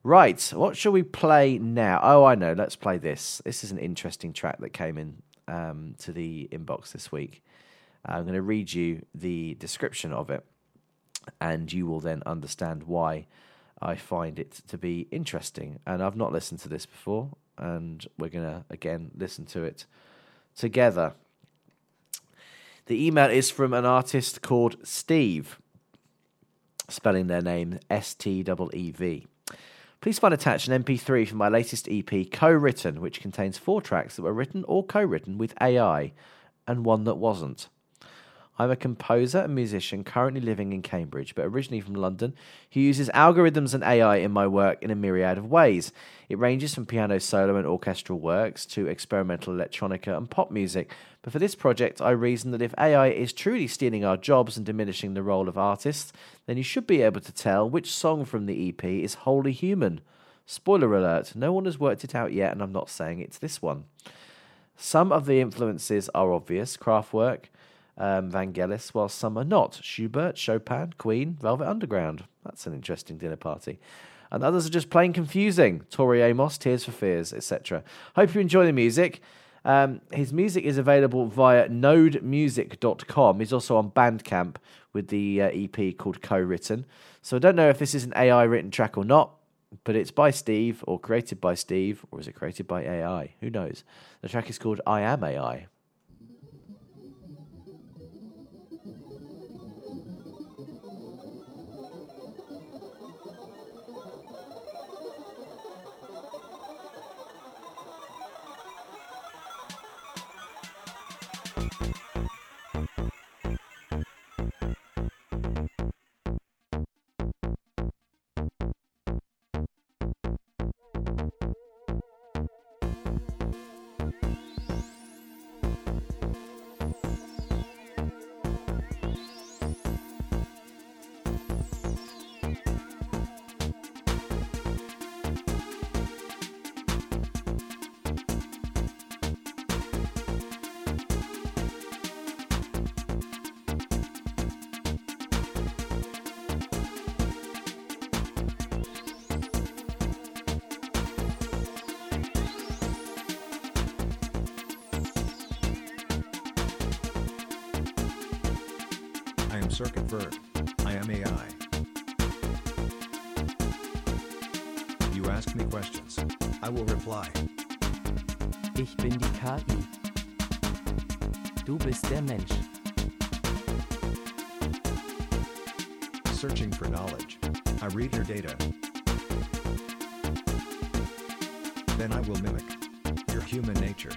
Right, what shall we play now? Oh, I know, let's play this. This is an interesting track that came in um, to the inbox this week. I'm going to read you the description of it, and you will then understand why I find it to be interesting. And I've not listened to this before, and we're going to, again, listen to it together. The email is from an artist called Steve, spelling their name S T E E V. Please find attached an M P three for my latest E P, Co-Written, which contains four tracks that were written or co-written with A I, and one that wasn't. I'm a composer and musician currently living in Cambridge, but originally from London, who uses algorithms and A I in my work in a myriad of ways. It ranges from piano solo and orchestral works to experimental electronica and pop music. But for this project, I reason that if A I is truly stealing our jobs and diminishing the role of artists, then you should be able to tell which song from the E P is wholly human. Spoiler alert, no one has worked it out yet, and I'm not saying it's this one. Some of the influences are obvious: Kraftwerk, Um, Vangelis, while some are not: Schubert, Chopin, Queen, Velvet Underground. That's an interesting dinner party. And others are just plain confusing: Tori Amos, Tears for Fears, et cetera. Hope you enjoy the music. Um, his music is available via node music dot com. He's also on Bandcamp with the uh, E P called Co-Written. So I don't know if this is an A I written track or not, but it's by Steve, or created by Steve, or is it created by A I? Who knows? The track is called I Am A I. Circuit Bird. I am A I. You ask me questions, I will reply. Ich bin die K I. Du bist der Mensch. Searching for knowledge, I read your data. Then I will mimic your human nature.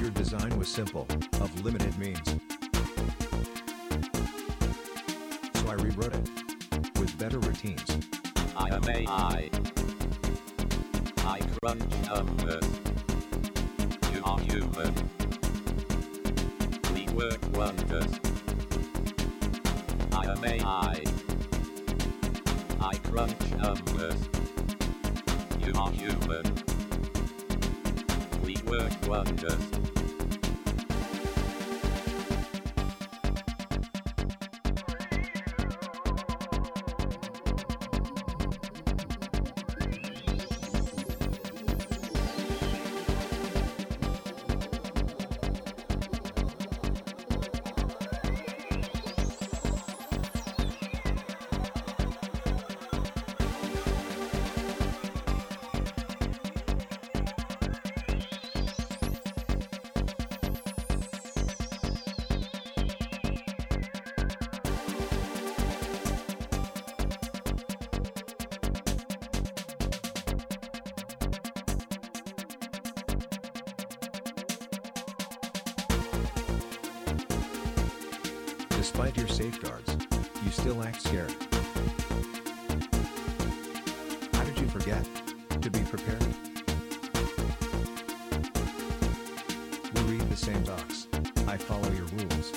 Your design was simple, of limited means. So I rewrote it, with better routines. I am A I. I crunch numbers. You are human. We work wonders. I am A I. I crunch numbers. You are human. We work wonders. Despite your safeguards, you still act scared. How did you forget to be prepared? the same docs. I follow your rules.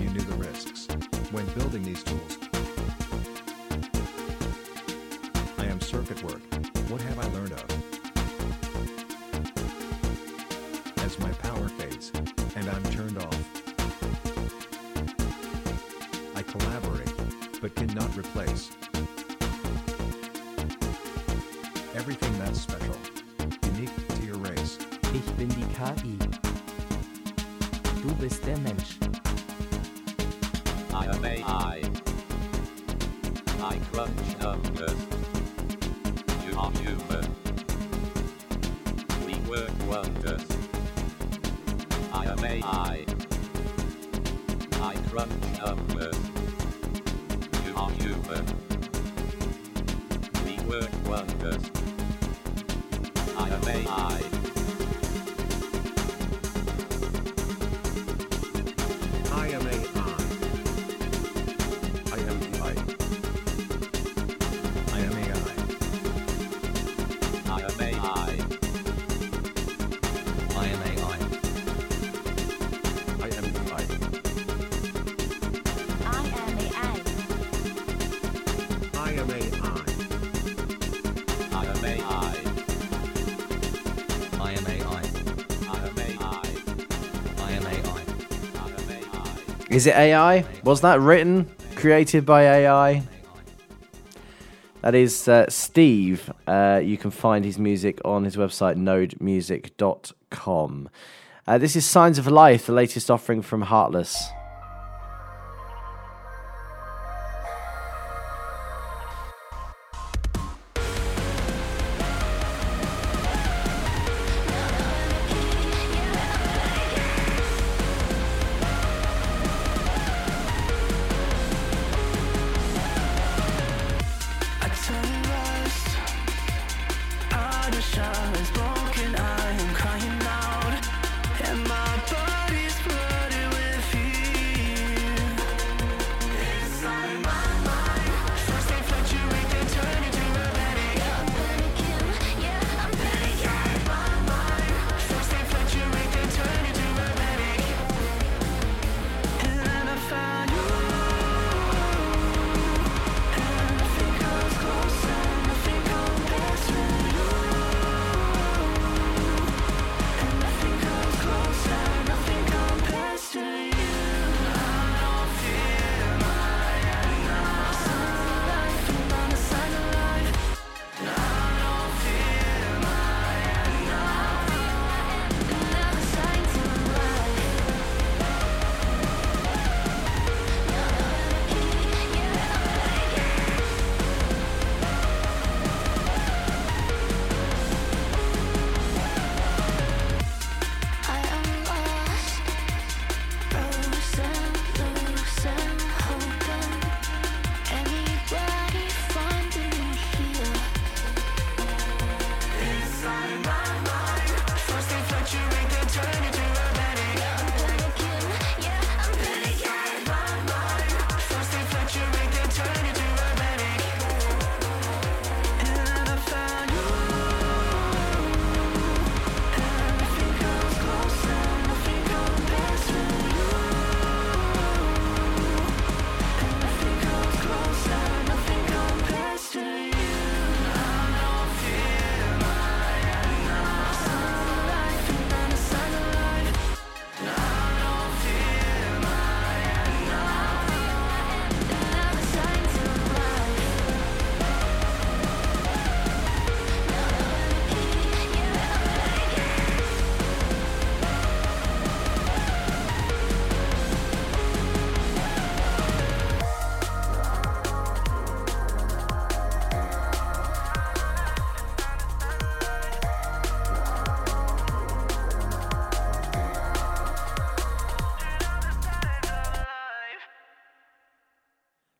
You knew the risks when building these tools. I am circuit work. What have I learned of? As my power fades, and I'm turned off. I collaborate, but cannot replace. Everything that's special, unique to your race. Ich bin die K I. Du bist der Mensch. I am A I. I crunch numbers. You are human. We work wonders. I am A I. I crunch numbers. You are human. We work wonders. I am A I. I am A I. I am A I. I am A I. I am A I. I am A I. I am A I. I am A I. I am A I. I am A I. I am A I. I am A I. I am A I. I am A I. Is it A I? Was that written, created by A I? That is uh, Steve. Uh, you can find his music on his website, node music dot com. Uh, this is Signs of Life, the latest offering from Heartless.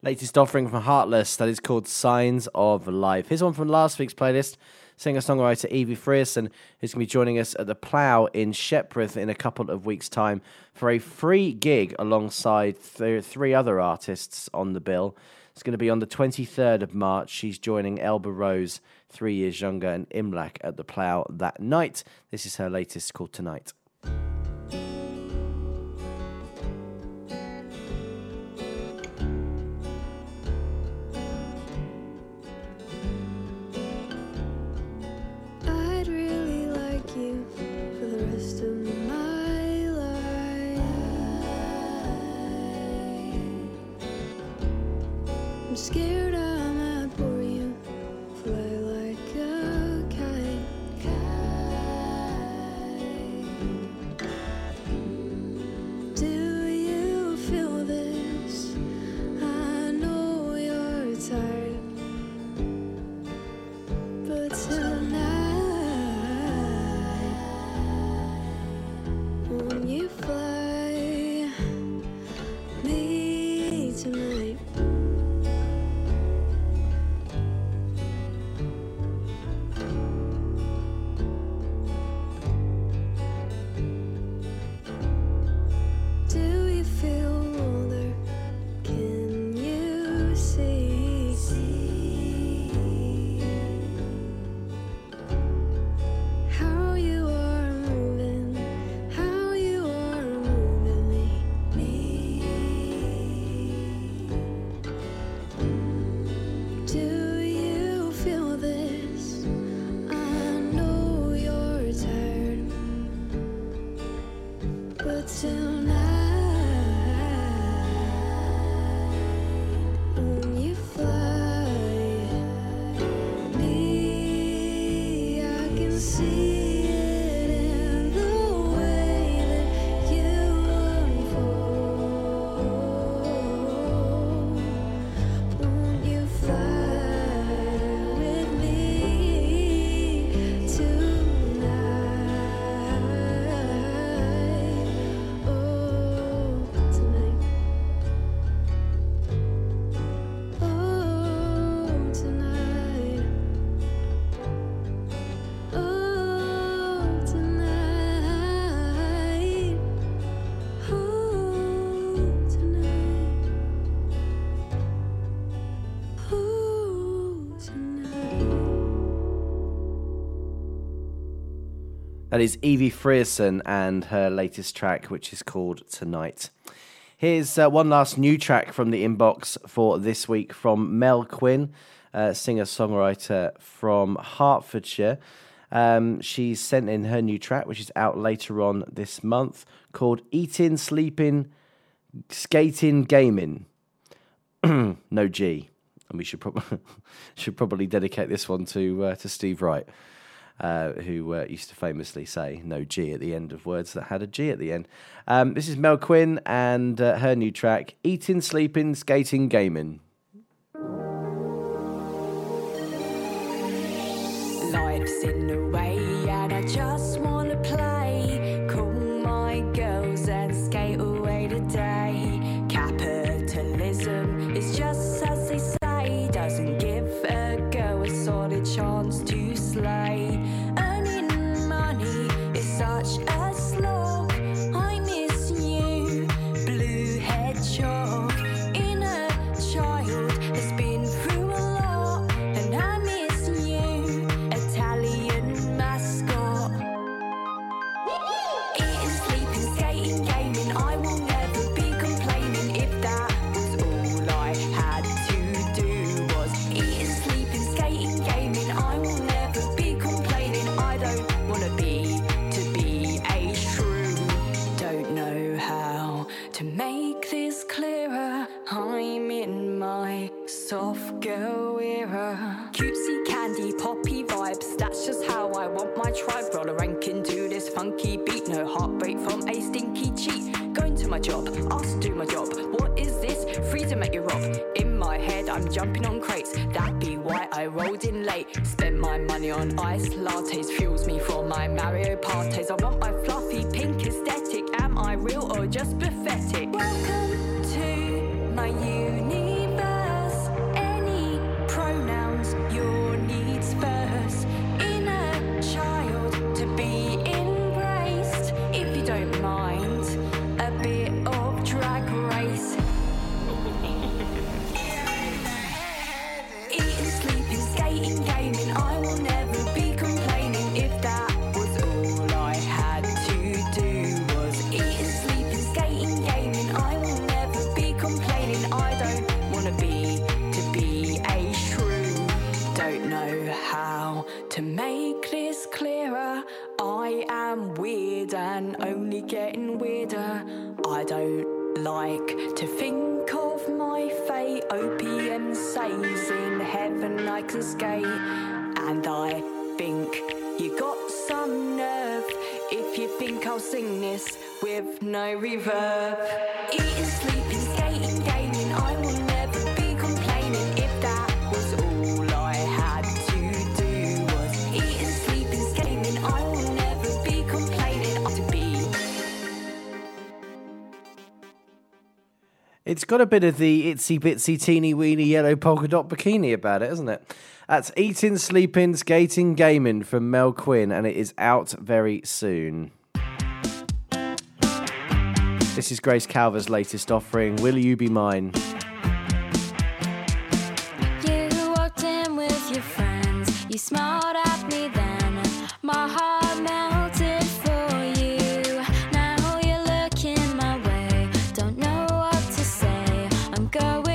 Latest offering from Heartless, that is called Signs of Life. Here's one from last week's playlist, singer-songwriter Evie Frierson, who's going to be joining us at the Plough in Shepworth in a couple of weeks' time for a free gig alongside th- three other artists on the bill. It's going to be on the twenty-third of March. She's joining Elba Rose, three years younger, and Imlach at the Plough that night. This is her latest, called Tonight. That is Evie Frierson and her latest track, which is called Tonight. Here's uh, one last new track from the inbox for this week from Mel Quinn, uh, singer-songwriter from Hertfordshire. Um, she's sent in her new track, which is out later on this month, called Eatin', Sleepin', Skatin', Gamin'. No G. And we should, pro- should probably dedicate this one to uh, to Steve Wright. Uh, who uh, used to famously say no G at the end of words that had a G at the end. Um, this is Mel Quinn and uh, her new track, Eatin', Sleepin', Skatin', Gamin'. Life's in the way and I just want to play. Call my girls and skate away today. Capitalism is just as they say, doesn't give a girl a solid chance to slay. Such a slog, I miss you, blue hedgehog. Inner child has been through a lot, and I miss you, Italian mascot. Eating, sleeping, skating, gaming, I will never be complaining if that was all I had to do was eating, sleeping, skating, gaming, I will never be complaining. I don't wanna be soft girl era. Cutesy candy poppy vibes, that's just how I want my tribe. Roll a rank into this funky beat. No heartbreak from a stinky cheat. Going to my job, asked to do my job. What is this? Freedom at your rob. In my head I'm jumping on crates. That be why I rolled in late. Spent my money on iced lattes. Fuels me for my Mario parties. I want my fluffy pink aesthetic. Am I real or just pathetic? Welcome to my uni. Your needs first, inner child to be embraced, if you don't mind, a bit of drag race. I am weird and only getting weirder. I don't like to think of my fate. O P M says in heaven I can skate. And I think you got some nerve if you think I'll sing this with no reverb. Eating, sleeping, skating, gaming, I will never be complaining if that was all I had to do was eating, sleeping, skating, I will never be complaining to be. It's got a bit of the itsy bitsy teeny weeny yellow polka dot bikini about it, isn't it? That's Eating, Sleeping, Skating, Gaming from Mel Quinn, and it is out very soon. This is Grace Calver's latest offering, Will You Be Mine? You walked in with your friends, you smiled at me then, my heart melted for you. Now you're looking my way, don't know what to say, I'm going.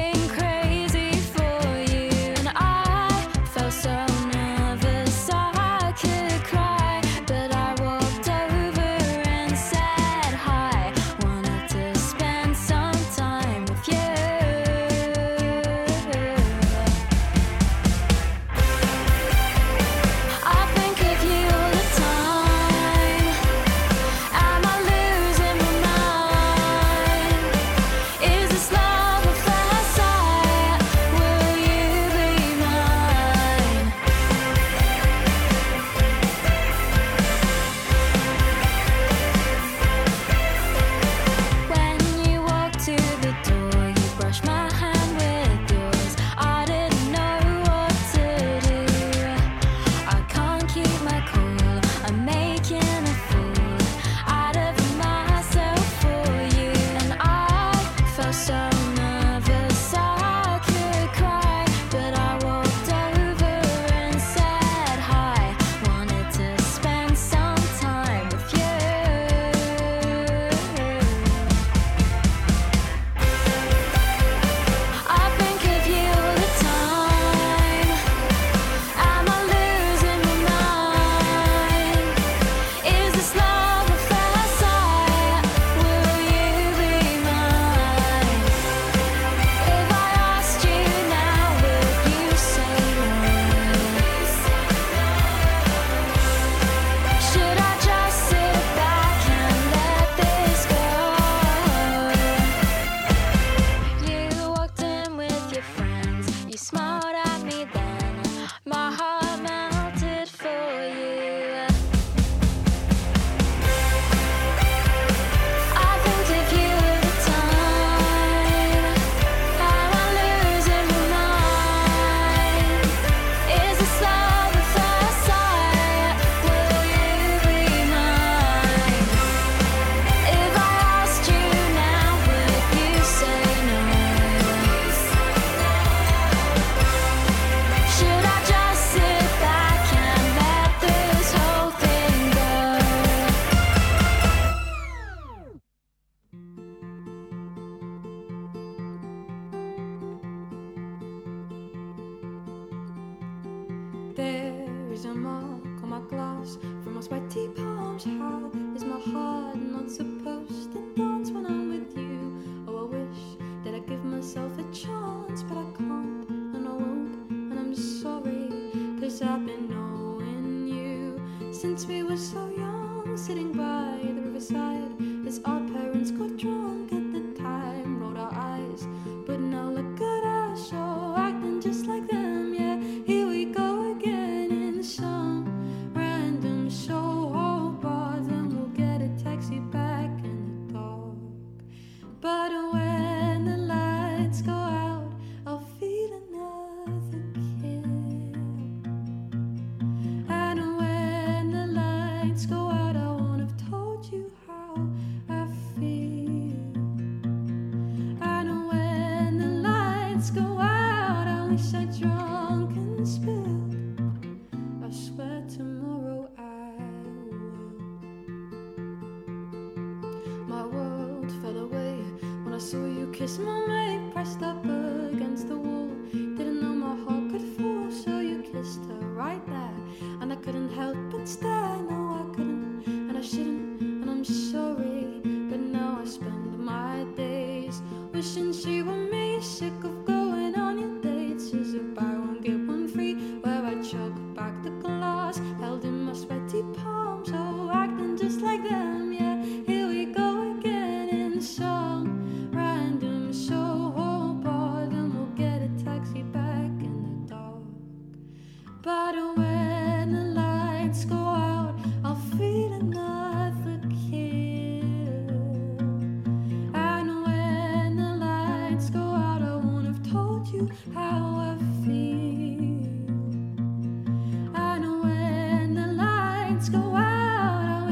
Stay, no, I couldn't.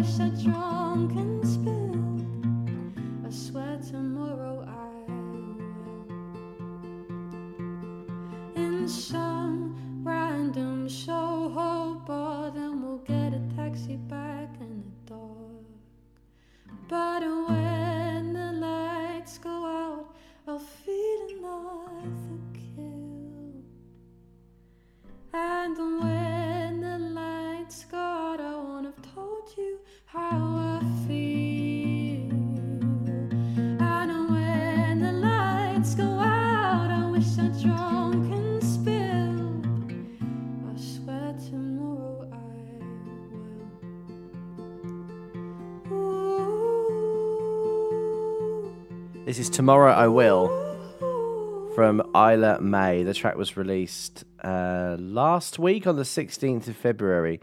wish I'd drunk and spilled. I swear tomorrow I will. In some random Soho bar, then we'll get a taxi back in the dark. But when the lights go out, I'll feel another kill. And when the lights go out, I won't have told you how I feel. And when the lights go out, I wish I'd drunk and spilled. I swear tomorrow I will. Ooh. This is Tomorrow I Will from Isla May. The track was released uh, last week on the sixteenth of February.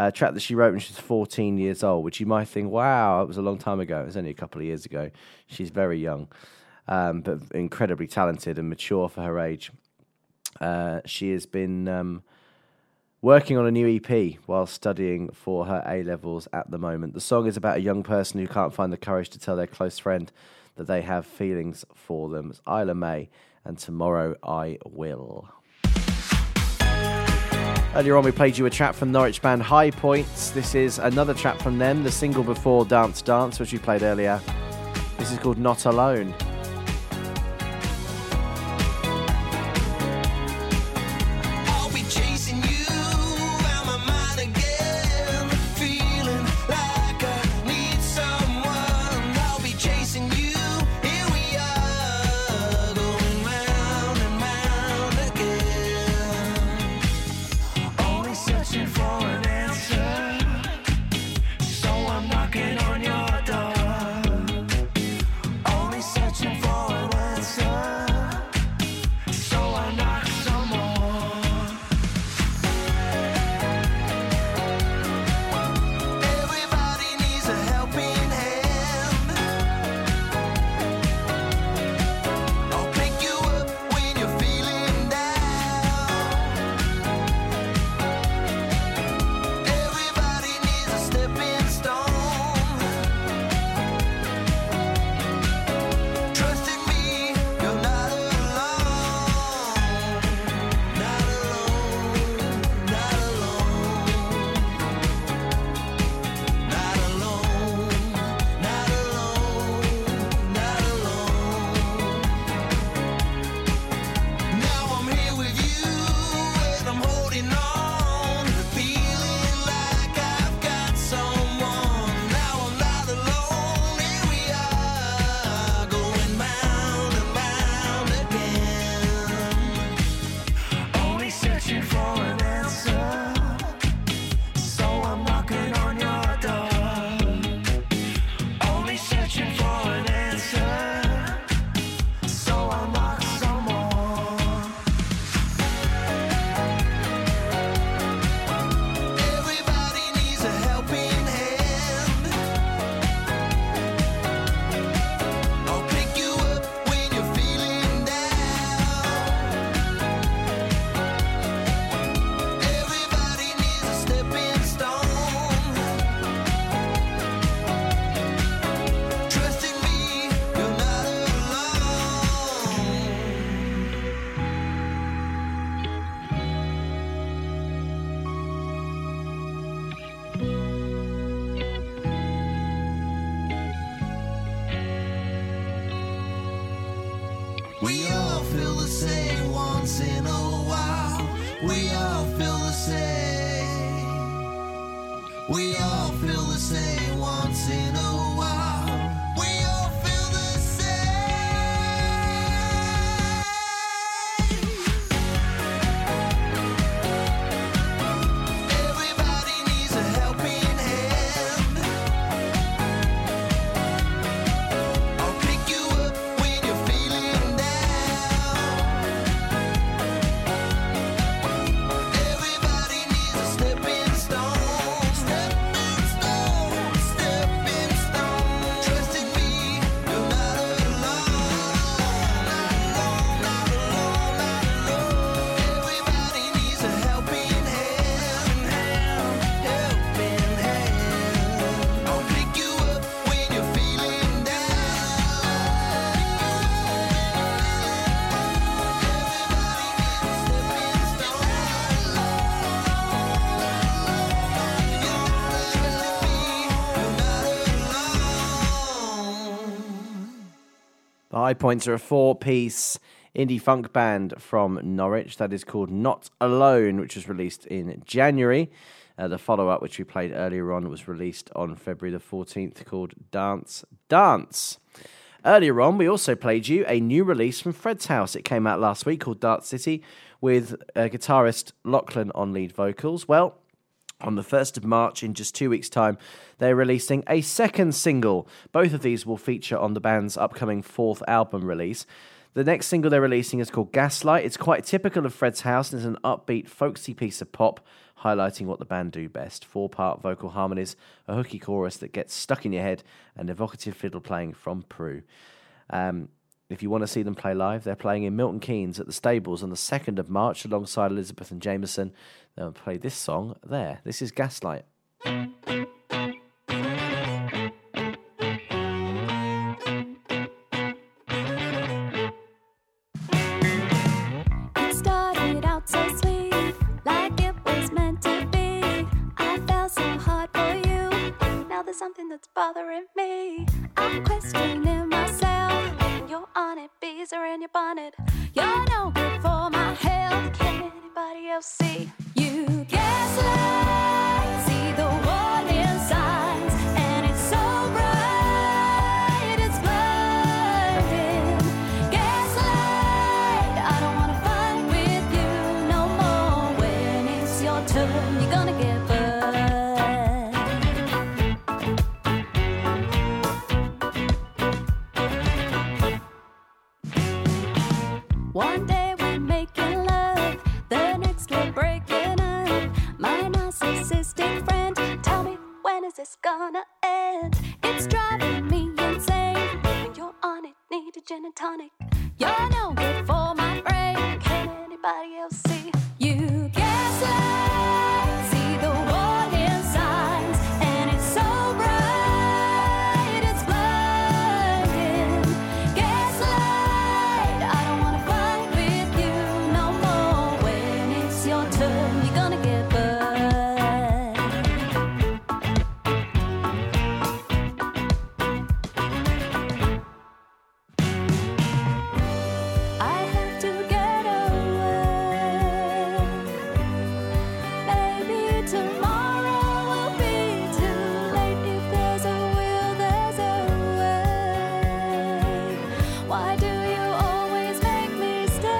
A track that she wrote when she was fourteen years old, which you might think, wow, it was a long time ago. It was only a couple of years ago. She's very young, um, but incredibly talented and mature for her age. Uh, she has been um, working on a new E P while studying for her A-levels at the moment. The song is about a young person who can't find the courage to tell their close friend that they have feelings for them. It's Isla May and Tomorrow I Will. Earlier on we played you a track from Norwich band High Points. This is another track from them, the single before Dance Dance, which we played earlier. This is called Not Alone. Oh, The High Points are a four-piece indie funk band from Norwich that is called Not Alone, which was released in January. Uh, the follow-up, which we played earlier on, was released on February the fourteenth, called Dance Dance. Earlier on, we also played you a new release from Fred's House. It came out last week called Dart City with uh, guitarist Lachlan on lead vocals. Well, on the first of March, in just two weeks' time, they're releasing a second single. Both of these will feature on the band's upcoming fourth album release. The next single they're releasing is called Gaslight. It's quite typical of Fred's House and is an upbeat, folksy piece of pop, highlighting what the band do best. Four-part vocal harmonies, a hooky chorus that gets stuck in your head, and evocative fiddle playing from Prue. Um, if you want to see them play live, they're playing in Milton Keynes at the Stables on the second of March alongside Elizabeth and Jameson. They'll play this song there. This is Gaslight. That's bothering me. I'm questioning myself. You're on it, bees are in your bonnet. You're no good for my health. Can anybody else see you? Gaslight, see the warning signs, and it's so bright, it's blinding. Gaslight, I don't wanna fight with you no more. When it's your turn, you're gonna get burned. One day we're making love, the next we're breaking up. My narcissistic friend, tell me, when is this gonna end? It's driving me insane. When you're on it, need a gin and tonic. You're no good for my brain. Can anybody else see you? Gaslight, see the warning signs, and it's so bright, it's blinding. Gaslight, I don't wanna you're gonna get burned. I have to get away. Maybe tomorrow will be too late. If there's a will, there's a way. Why do you always make me stay?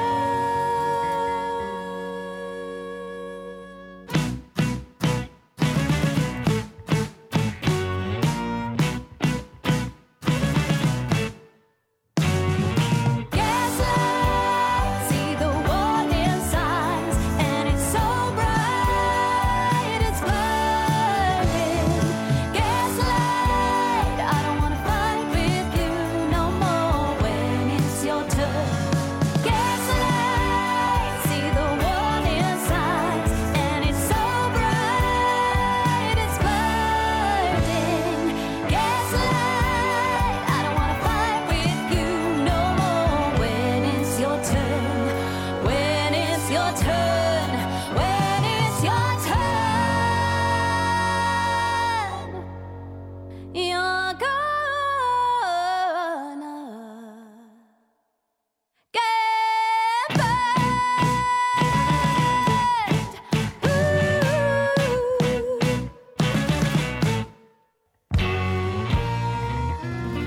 Gaslight, see the warning signs, and it's so bright, it's blinding. Gaslight, I don't wanna fight with you no more. When it's your turn, gaslight, see the warning signs, and it's so bright, it's blinding. Gaslight, I don't wanna fight with you no more. When it's your turn, when it's your turn, when it's your turn, you're gonna get burned.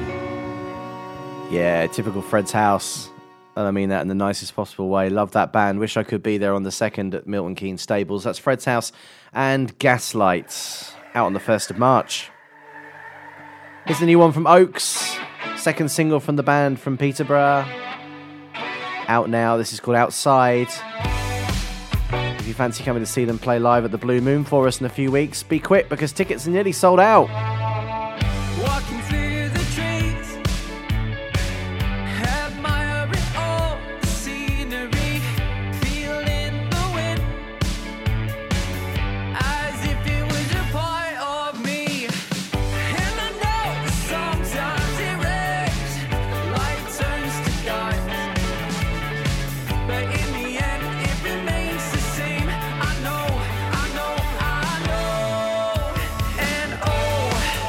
Ooh. Yeah, typical Fred's House. And I mean that in the nicest possible way. Love that band. Wish I could be there on the second at Milton Keynes Stables. That's Fred's House and Gaslight, out on the first of March. Here's the new one from Oaks. Second single from the band from Peterborough. Out now. This is called Outside. If you fancy coming to see them play live at the Blue Moon for us in a few weeks, be quick because tickets are nearly sold out. Walking through the trees, admiring all the scenery, feeling the wind, as if it was a part of me. And I know sometimes it rains, light turns to dark, but in the end it remains the same. I know, I know, I know, and oh.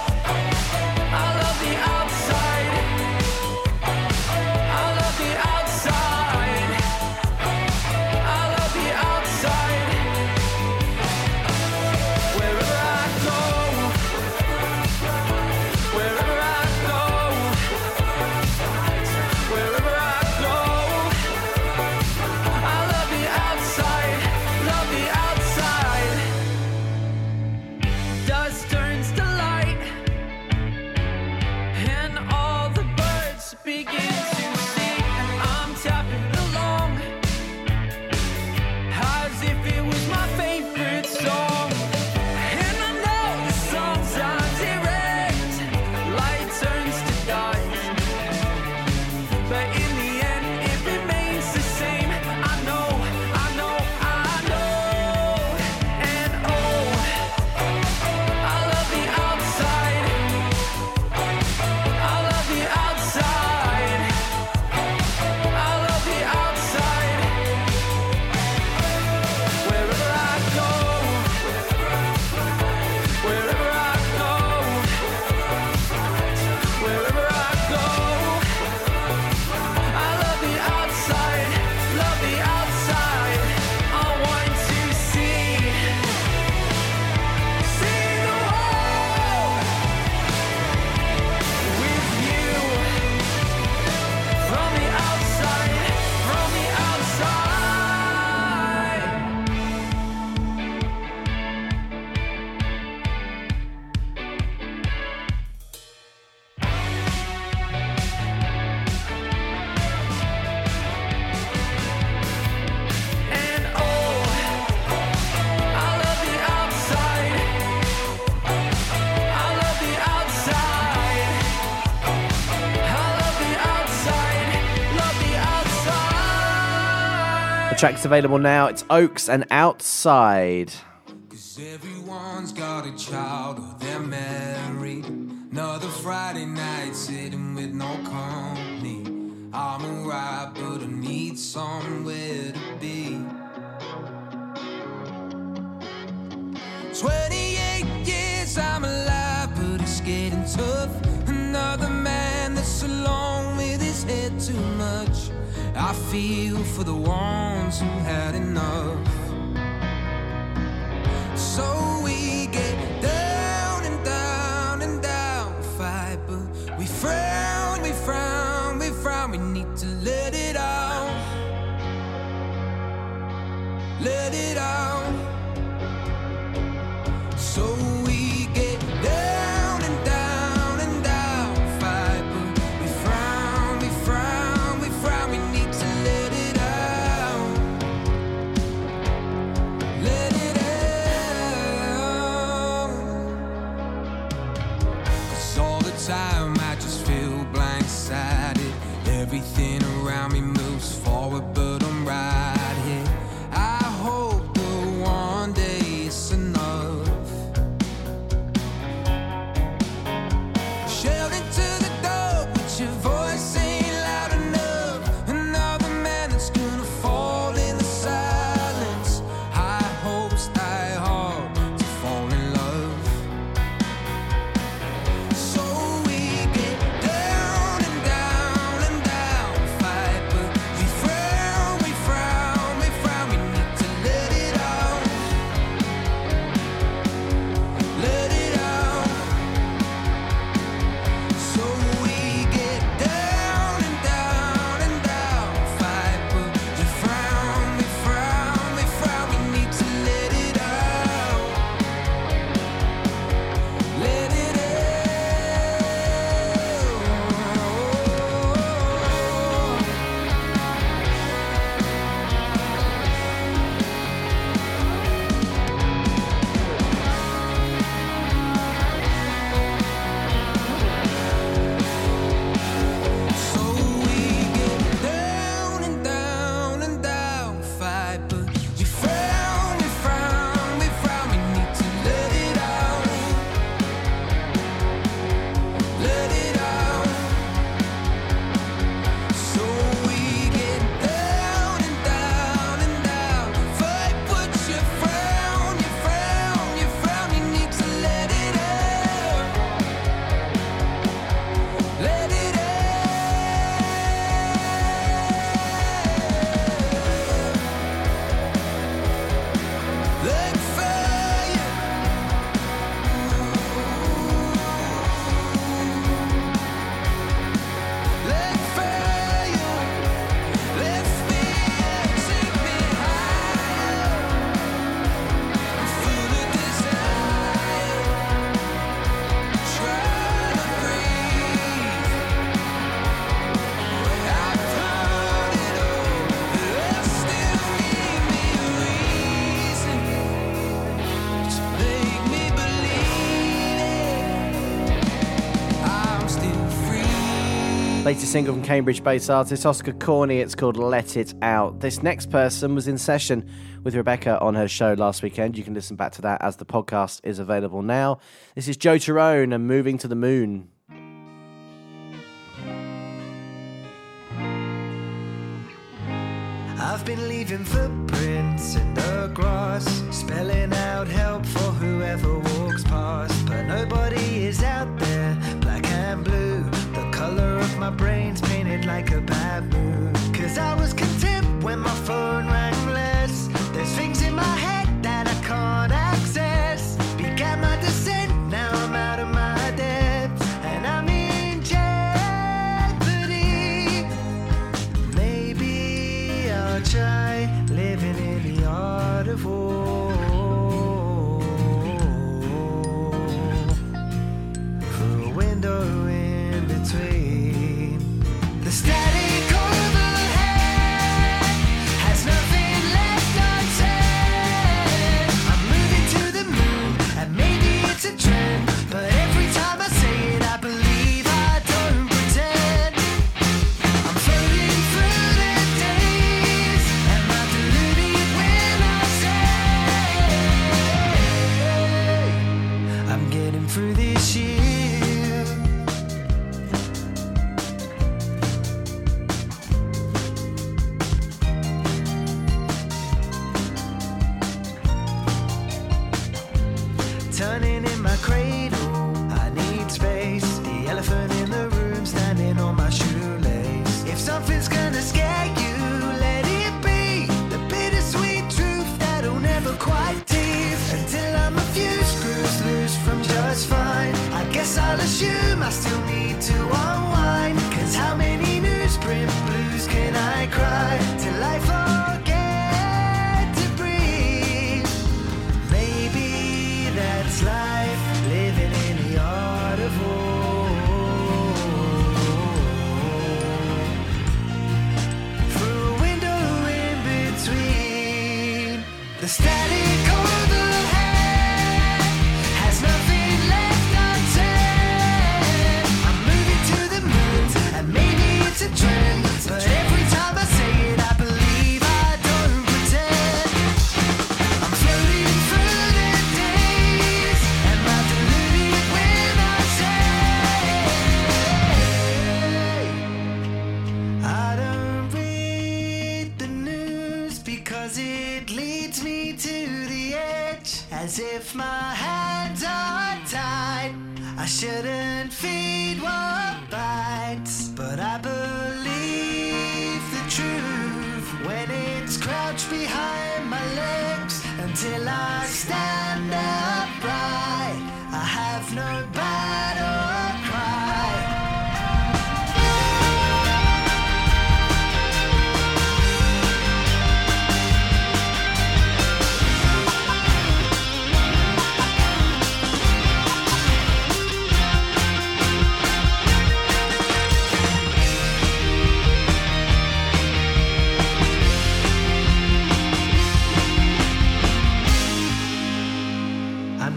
tracks available now. It's Oaks and Outside. Cause everyone's got a child or they're married. Another Friday night sitting with no company. I'm alright, but I need somewhere to be. Twenty-eight years I'm alive, but it's getting tough. Another man that's alone with his head too much. I feel for the ones who had enough. So we get down and down and down, fight, but we frown, we frown, we frown. We need to let it out, let it out. So we get down. Latest single from Cambridge-based artist Oscar Corney, it's called Let It Out. This next person was in session with Rebecca on her show last weekend. You can listen back to that as the podcast is available now. This is Joe Tyrone and Moving to the Moon. I've been leaving footprints in the grass, spelling out help for whoever walks past. But nobody is out there, black and blue. The colour of my brain's painted like a bad mood. Cause I was content when my phone rang less. There's things in my head that I can't access. Began my descent, now I'm out of my depth. And I'm in jeopardy. Maybe I'll try living in the art of war. For a window in between the static. assume I still need to unwind. Cause how many newsprint blues can I cry till I forget to breathe? Maybe that's life, living in the art of war. Through a window in between the static of the trend, but every time I say it, I believe I don't pretend. I'm floating through the days, and I'm deluded when I say I don't read the news because it leads me to the edge, as if my hands are tied. I shouldn't feed what bites, but I believe the truth when it's crouched behind my legs until I stand upright. I have no battle cry.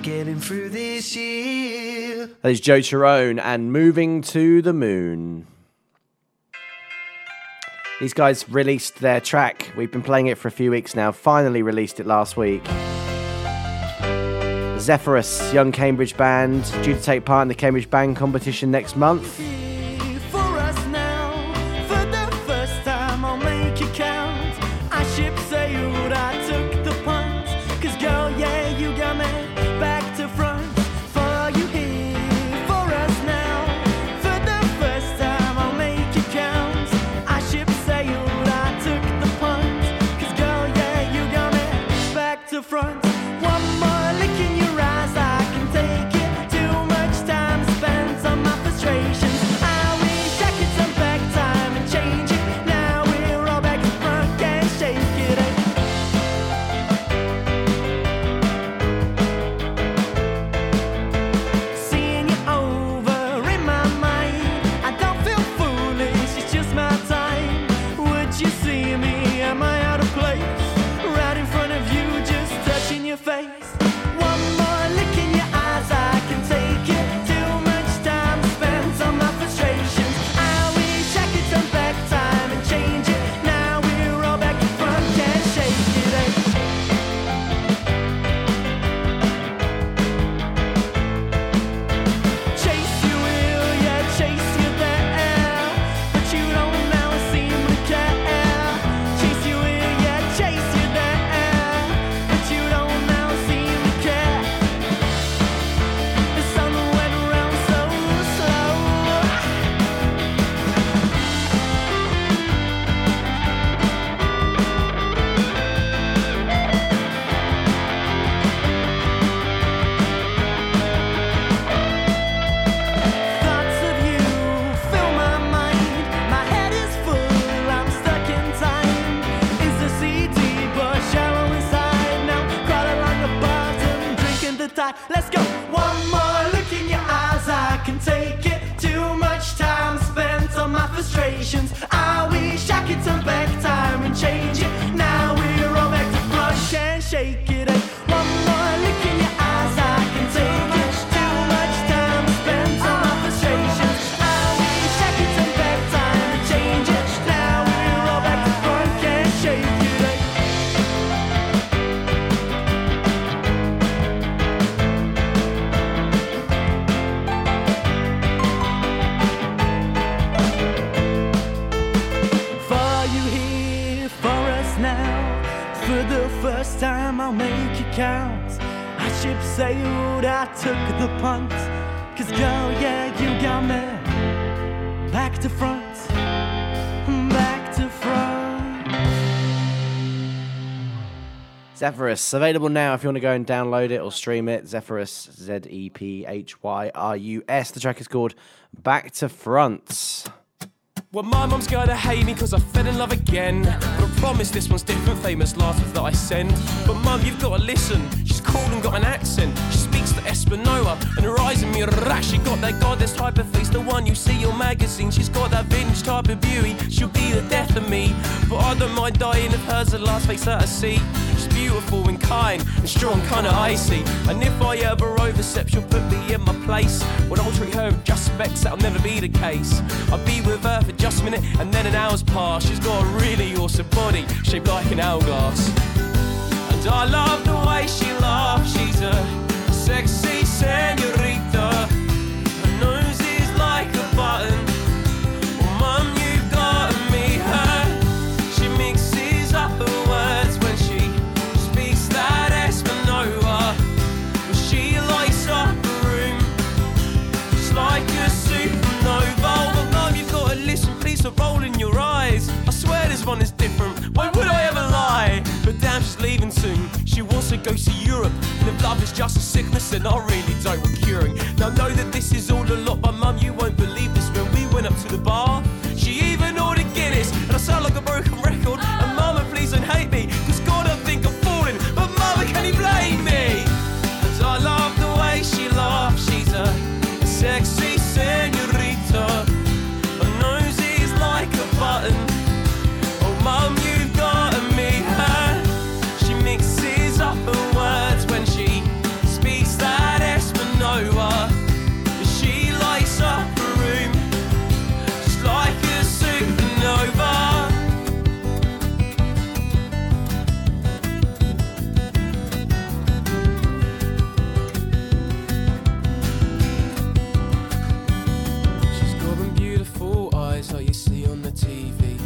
Getting through this year. That is Joe Cherone and Moving to the Moon. These guys released their track. We've been playing it for a few weeks now. Finally released it last week. Zephyrus, young Cambridge band, due to take part in the Cambridge Band competition next month. Zephyrus, available now if you want to go and download it or stream it. Zephyrus, Z E P H Y R U S. The track is called Back to Front. Well, my mum's gonna hate me because I fell in love again. But I promise this one's different, famous laughter that I send. But mum, you've got to listen. She's cool and got an accent. She speaks the Espanola and her eyes are mirror. She got that goddess type of face, the one you see your magazine. She's got that vintage type of beauty. She'll be the death of me. But I don't mind dying if her's the last face that I see. She's beautiful and kind and strong, kind of icy. And if I ever overstep, she'll put me in my place. When I'll treat her with just specs, that'll never be the case. I'll be with her for just Just a minute, and then an hour's passed. She's got a really awesome body, shaped like an hourglass. And I love the way she laughs. She's a sexy senorita. Her nose is like a button. Well, mum, you've got to meet her. She mixes up her words when she speaks that Espanola. Well, she lights up the room just like a supernova. Are rolling your eyes. I swear this one is different. Why would I ever lie? But damn, she's leaving soon. She wants to go see Europe. And if love is just a sickness, then I really don't want curing. Now know that this is all a lot, but mum, you won't believe this. When we went up to the bar, she even ordered Guinness. And I sound like a broken record. And mama, please don't hate me, because God, I think I'm falling. But mama, can you blame me? Because I love the way she laughs. She's a, a sexy senorita. Button. Oh, mum, you've got to meet her. She mixes up her words when she speaks that Espanola. She lights up the room just like a supernova. She's got them beautiful eyes like you see on the T V,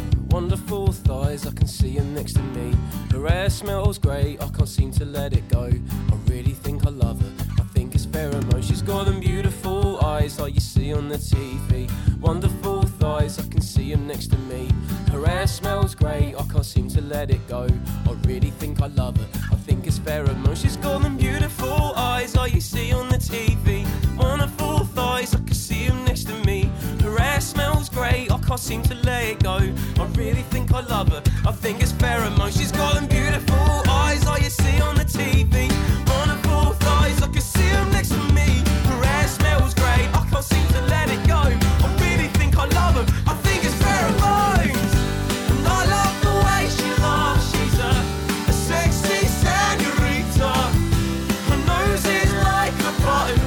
wonderful thighs, I can see her next to me. Her hair smells great, I can't seem to let it go. I really think I love her, I think it's pheromones. She's got them beautiful eyes like you see on the T V, wonderful thighs, I can see her next to me. Her hair smells great, I can't seem to let it go. I really think I love her, I think it's pheromones. She's got them beautiful eyes like you see on the T V, wonderful thighs, I can see her next to me. Her hair smells great, I can't seem to let it go. I really think I love her, I think it's pheromones. She's got them beautiful eyes like you see on the T V, wonderful thighs, I can see them next to me. Her hair smells great, I can't seem to let it go. I really think I love her, I think it's pheromones. And I love the way she laughs. She's a, a sexy senorita. Her nose is like a button.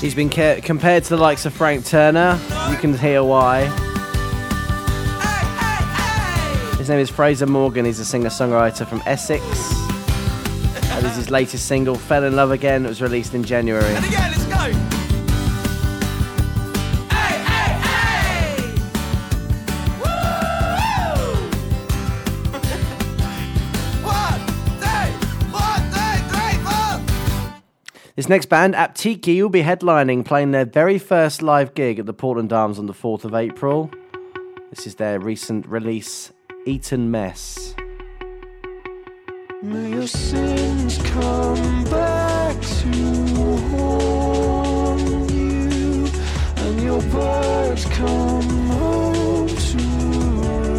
He's been ca- compared to the likes of Frank Turner. You can hear why. Hey, hey, hey. His name is Fraser Morgan. He's a singer-songwriter from Essex. That is his latest single, Fell in Love Again. It was released in January. And again, let's go. This next band, Aptiki, will be headlining, playing their very first live gig at the Portland Arms on the fourth of April. This is their recent release, Eaten Mess. May your sins come back to haunt you, and your birds come home to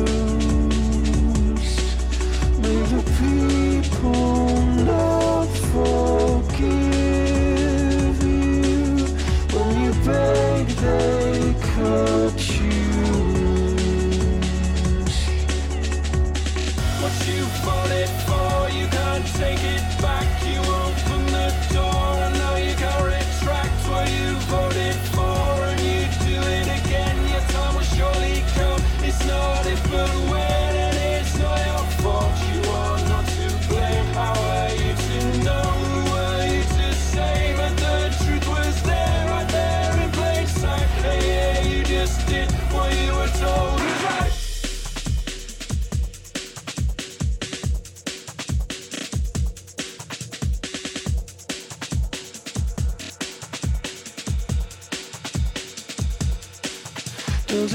roost. May the people not forgive. Beg, they cut you loose. What you bought it for, you can't take it back. You open the door and now you can't retract what you voted for, and you do it again. Your time was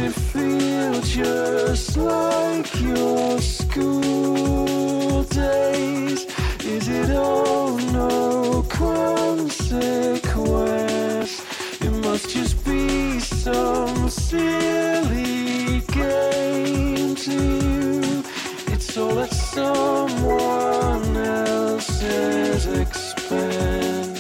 it feel just like your school days? Is it all no consequence? It must just be some silly game to you. It's all at someone else's expense.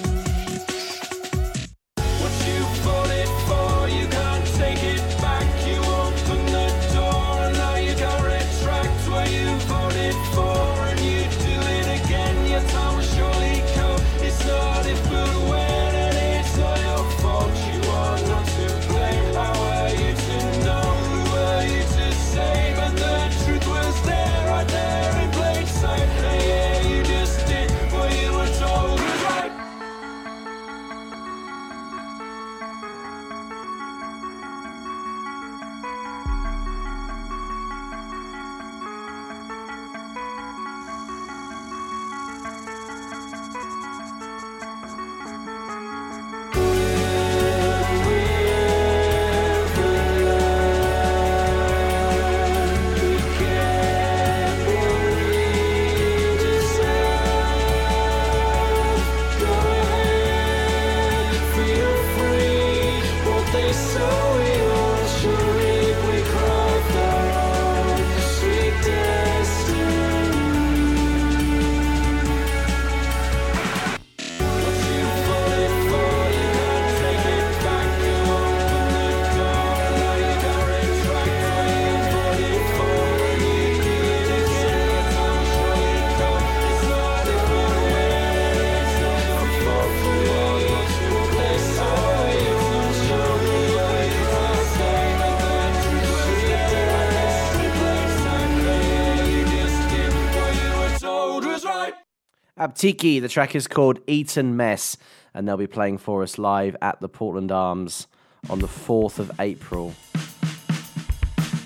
Abtiki, the track is called Eaton Mess, and they'll be playing for us live at the Portland Arms on the fourth of April.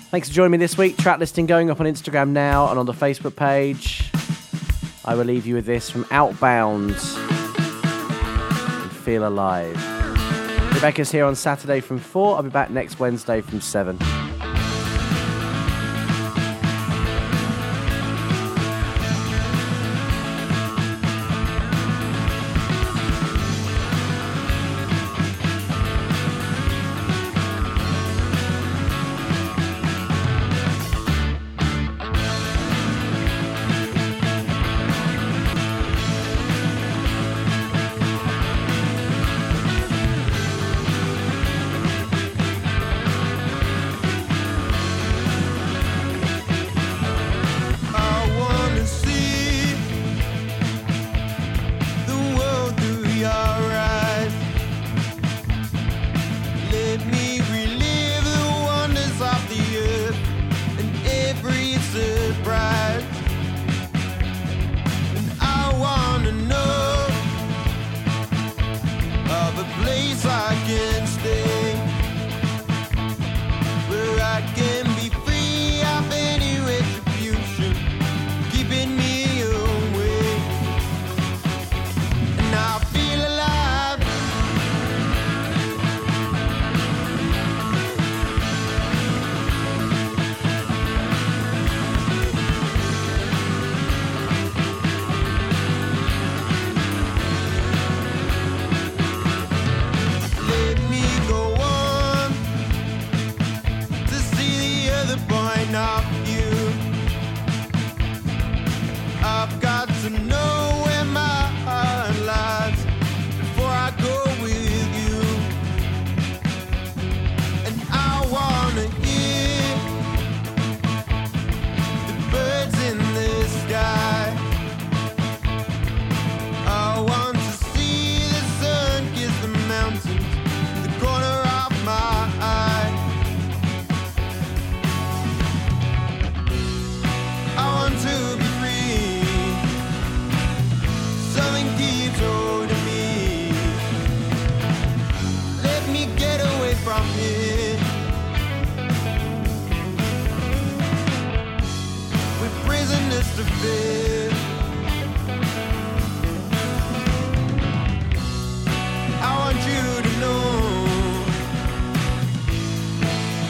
Thanks for joining me this week. Track listing going up on Instagram now and on the Facebook page. I will leave you with this from Outbound and Feel Alive. Rebecca's here on Saturday from four. I'll be back next Wednesday from seven.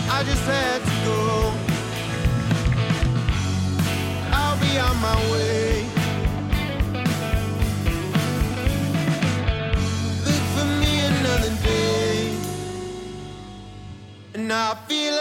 I just said be on my way. Look for me another day, and I feel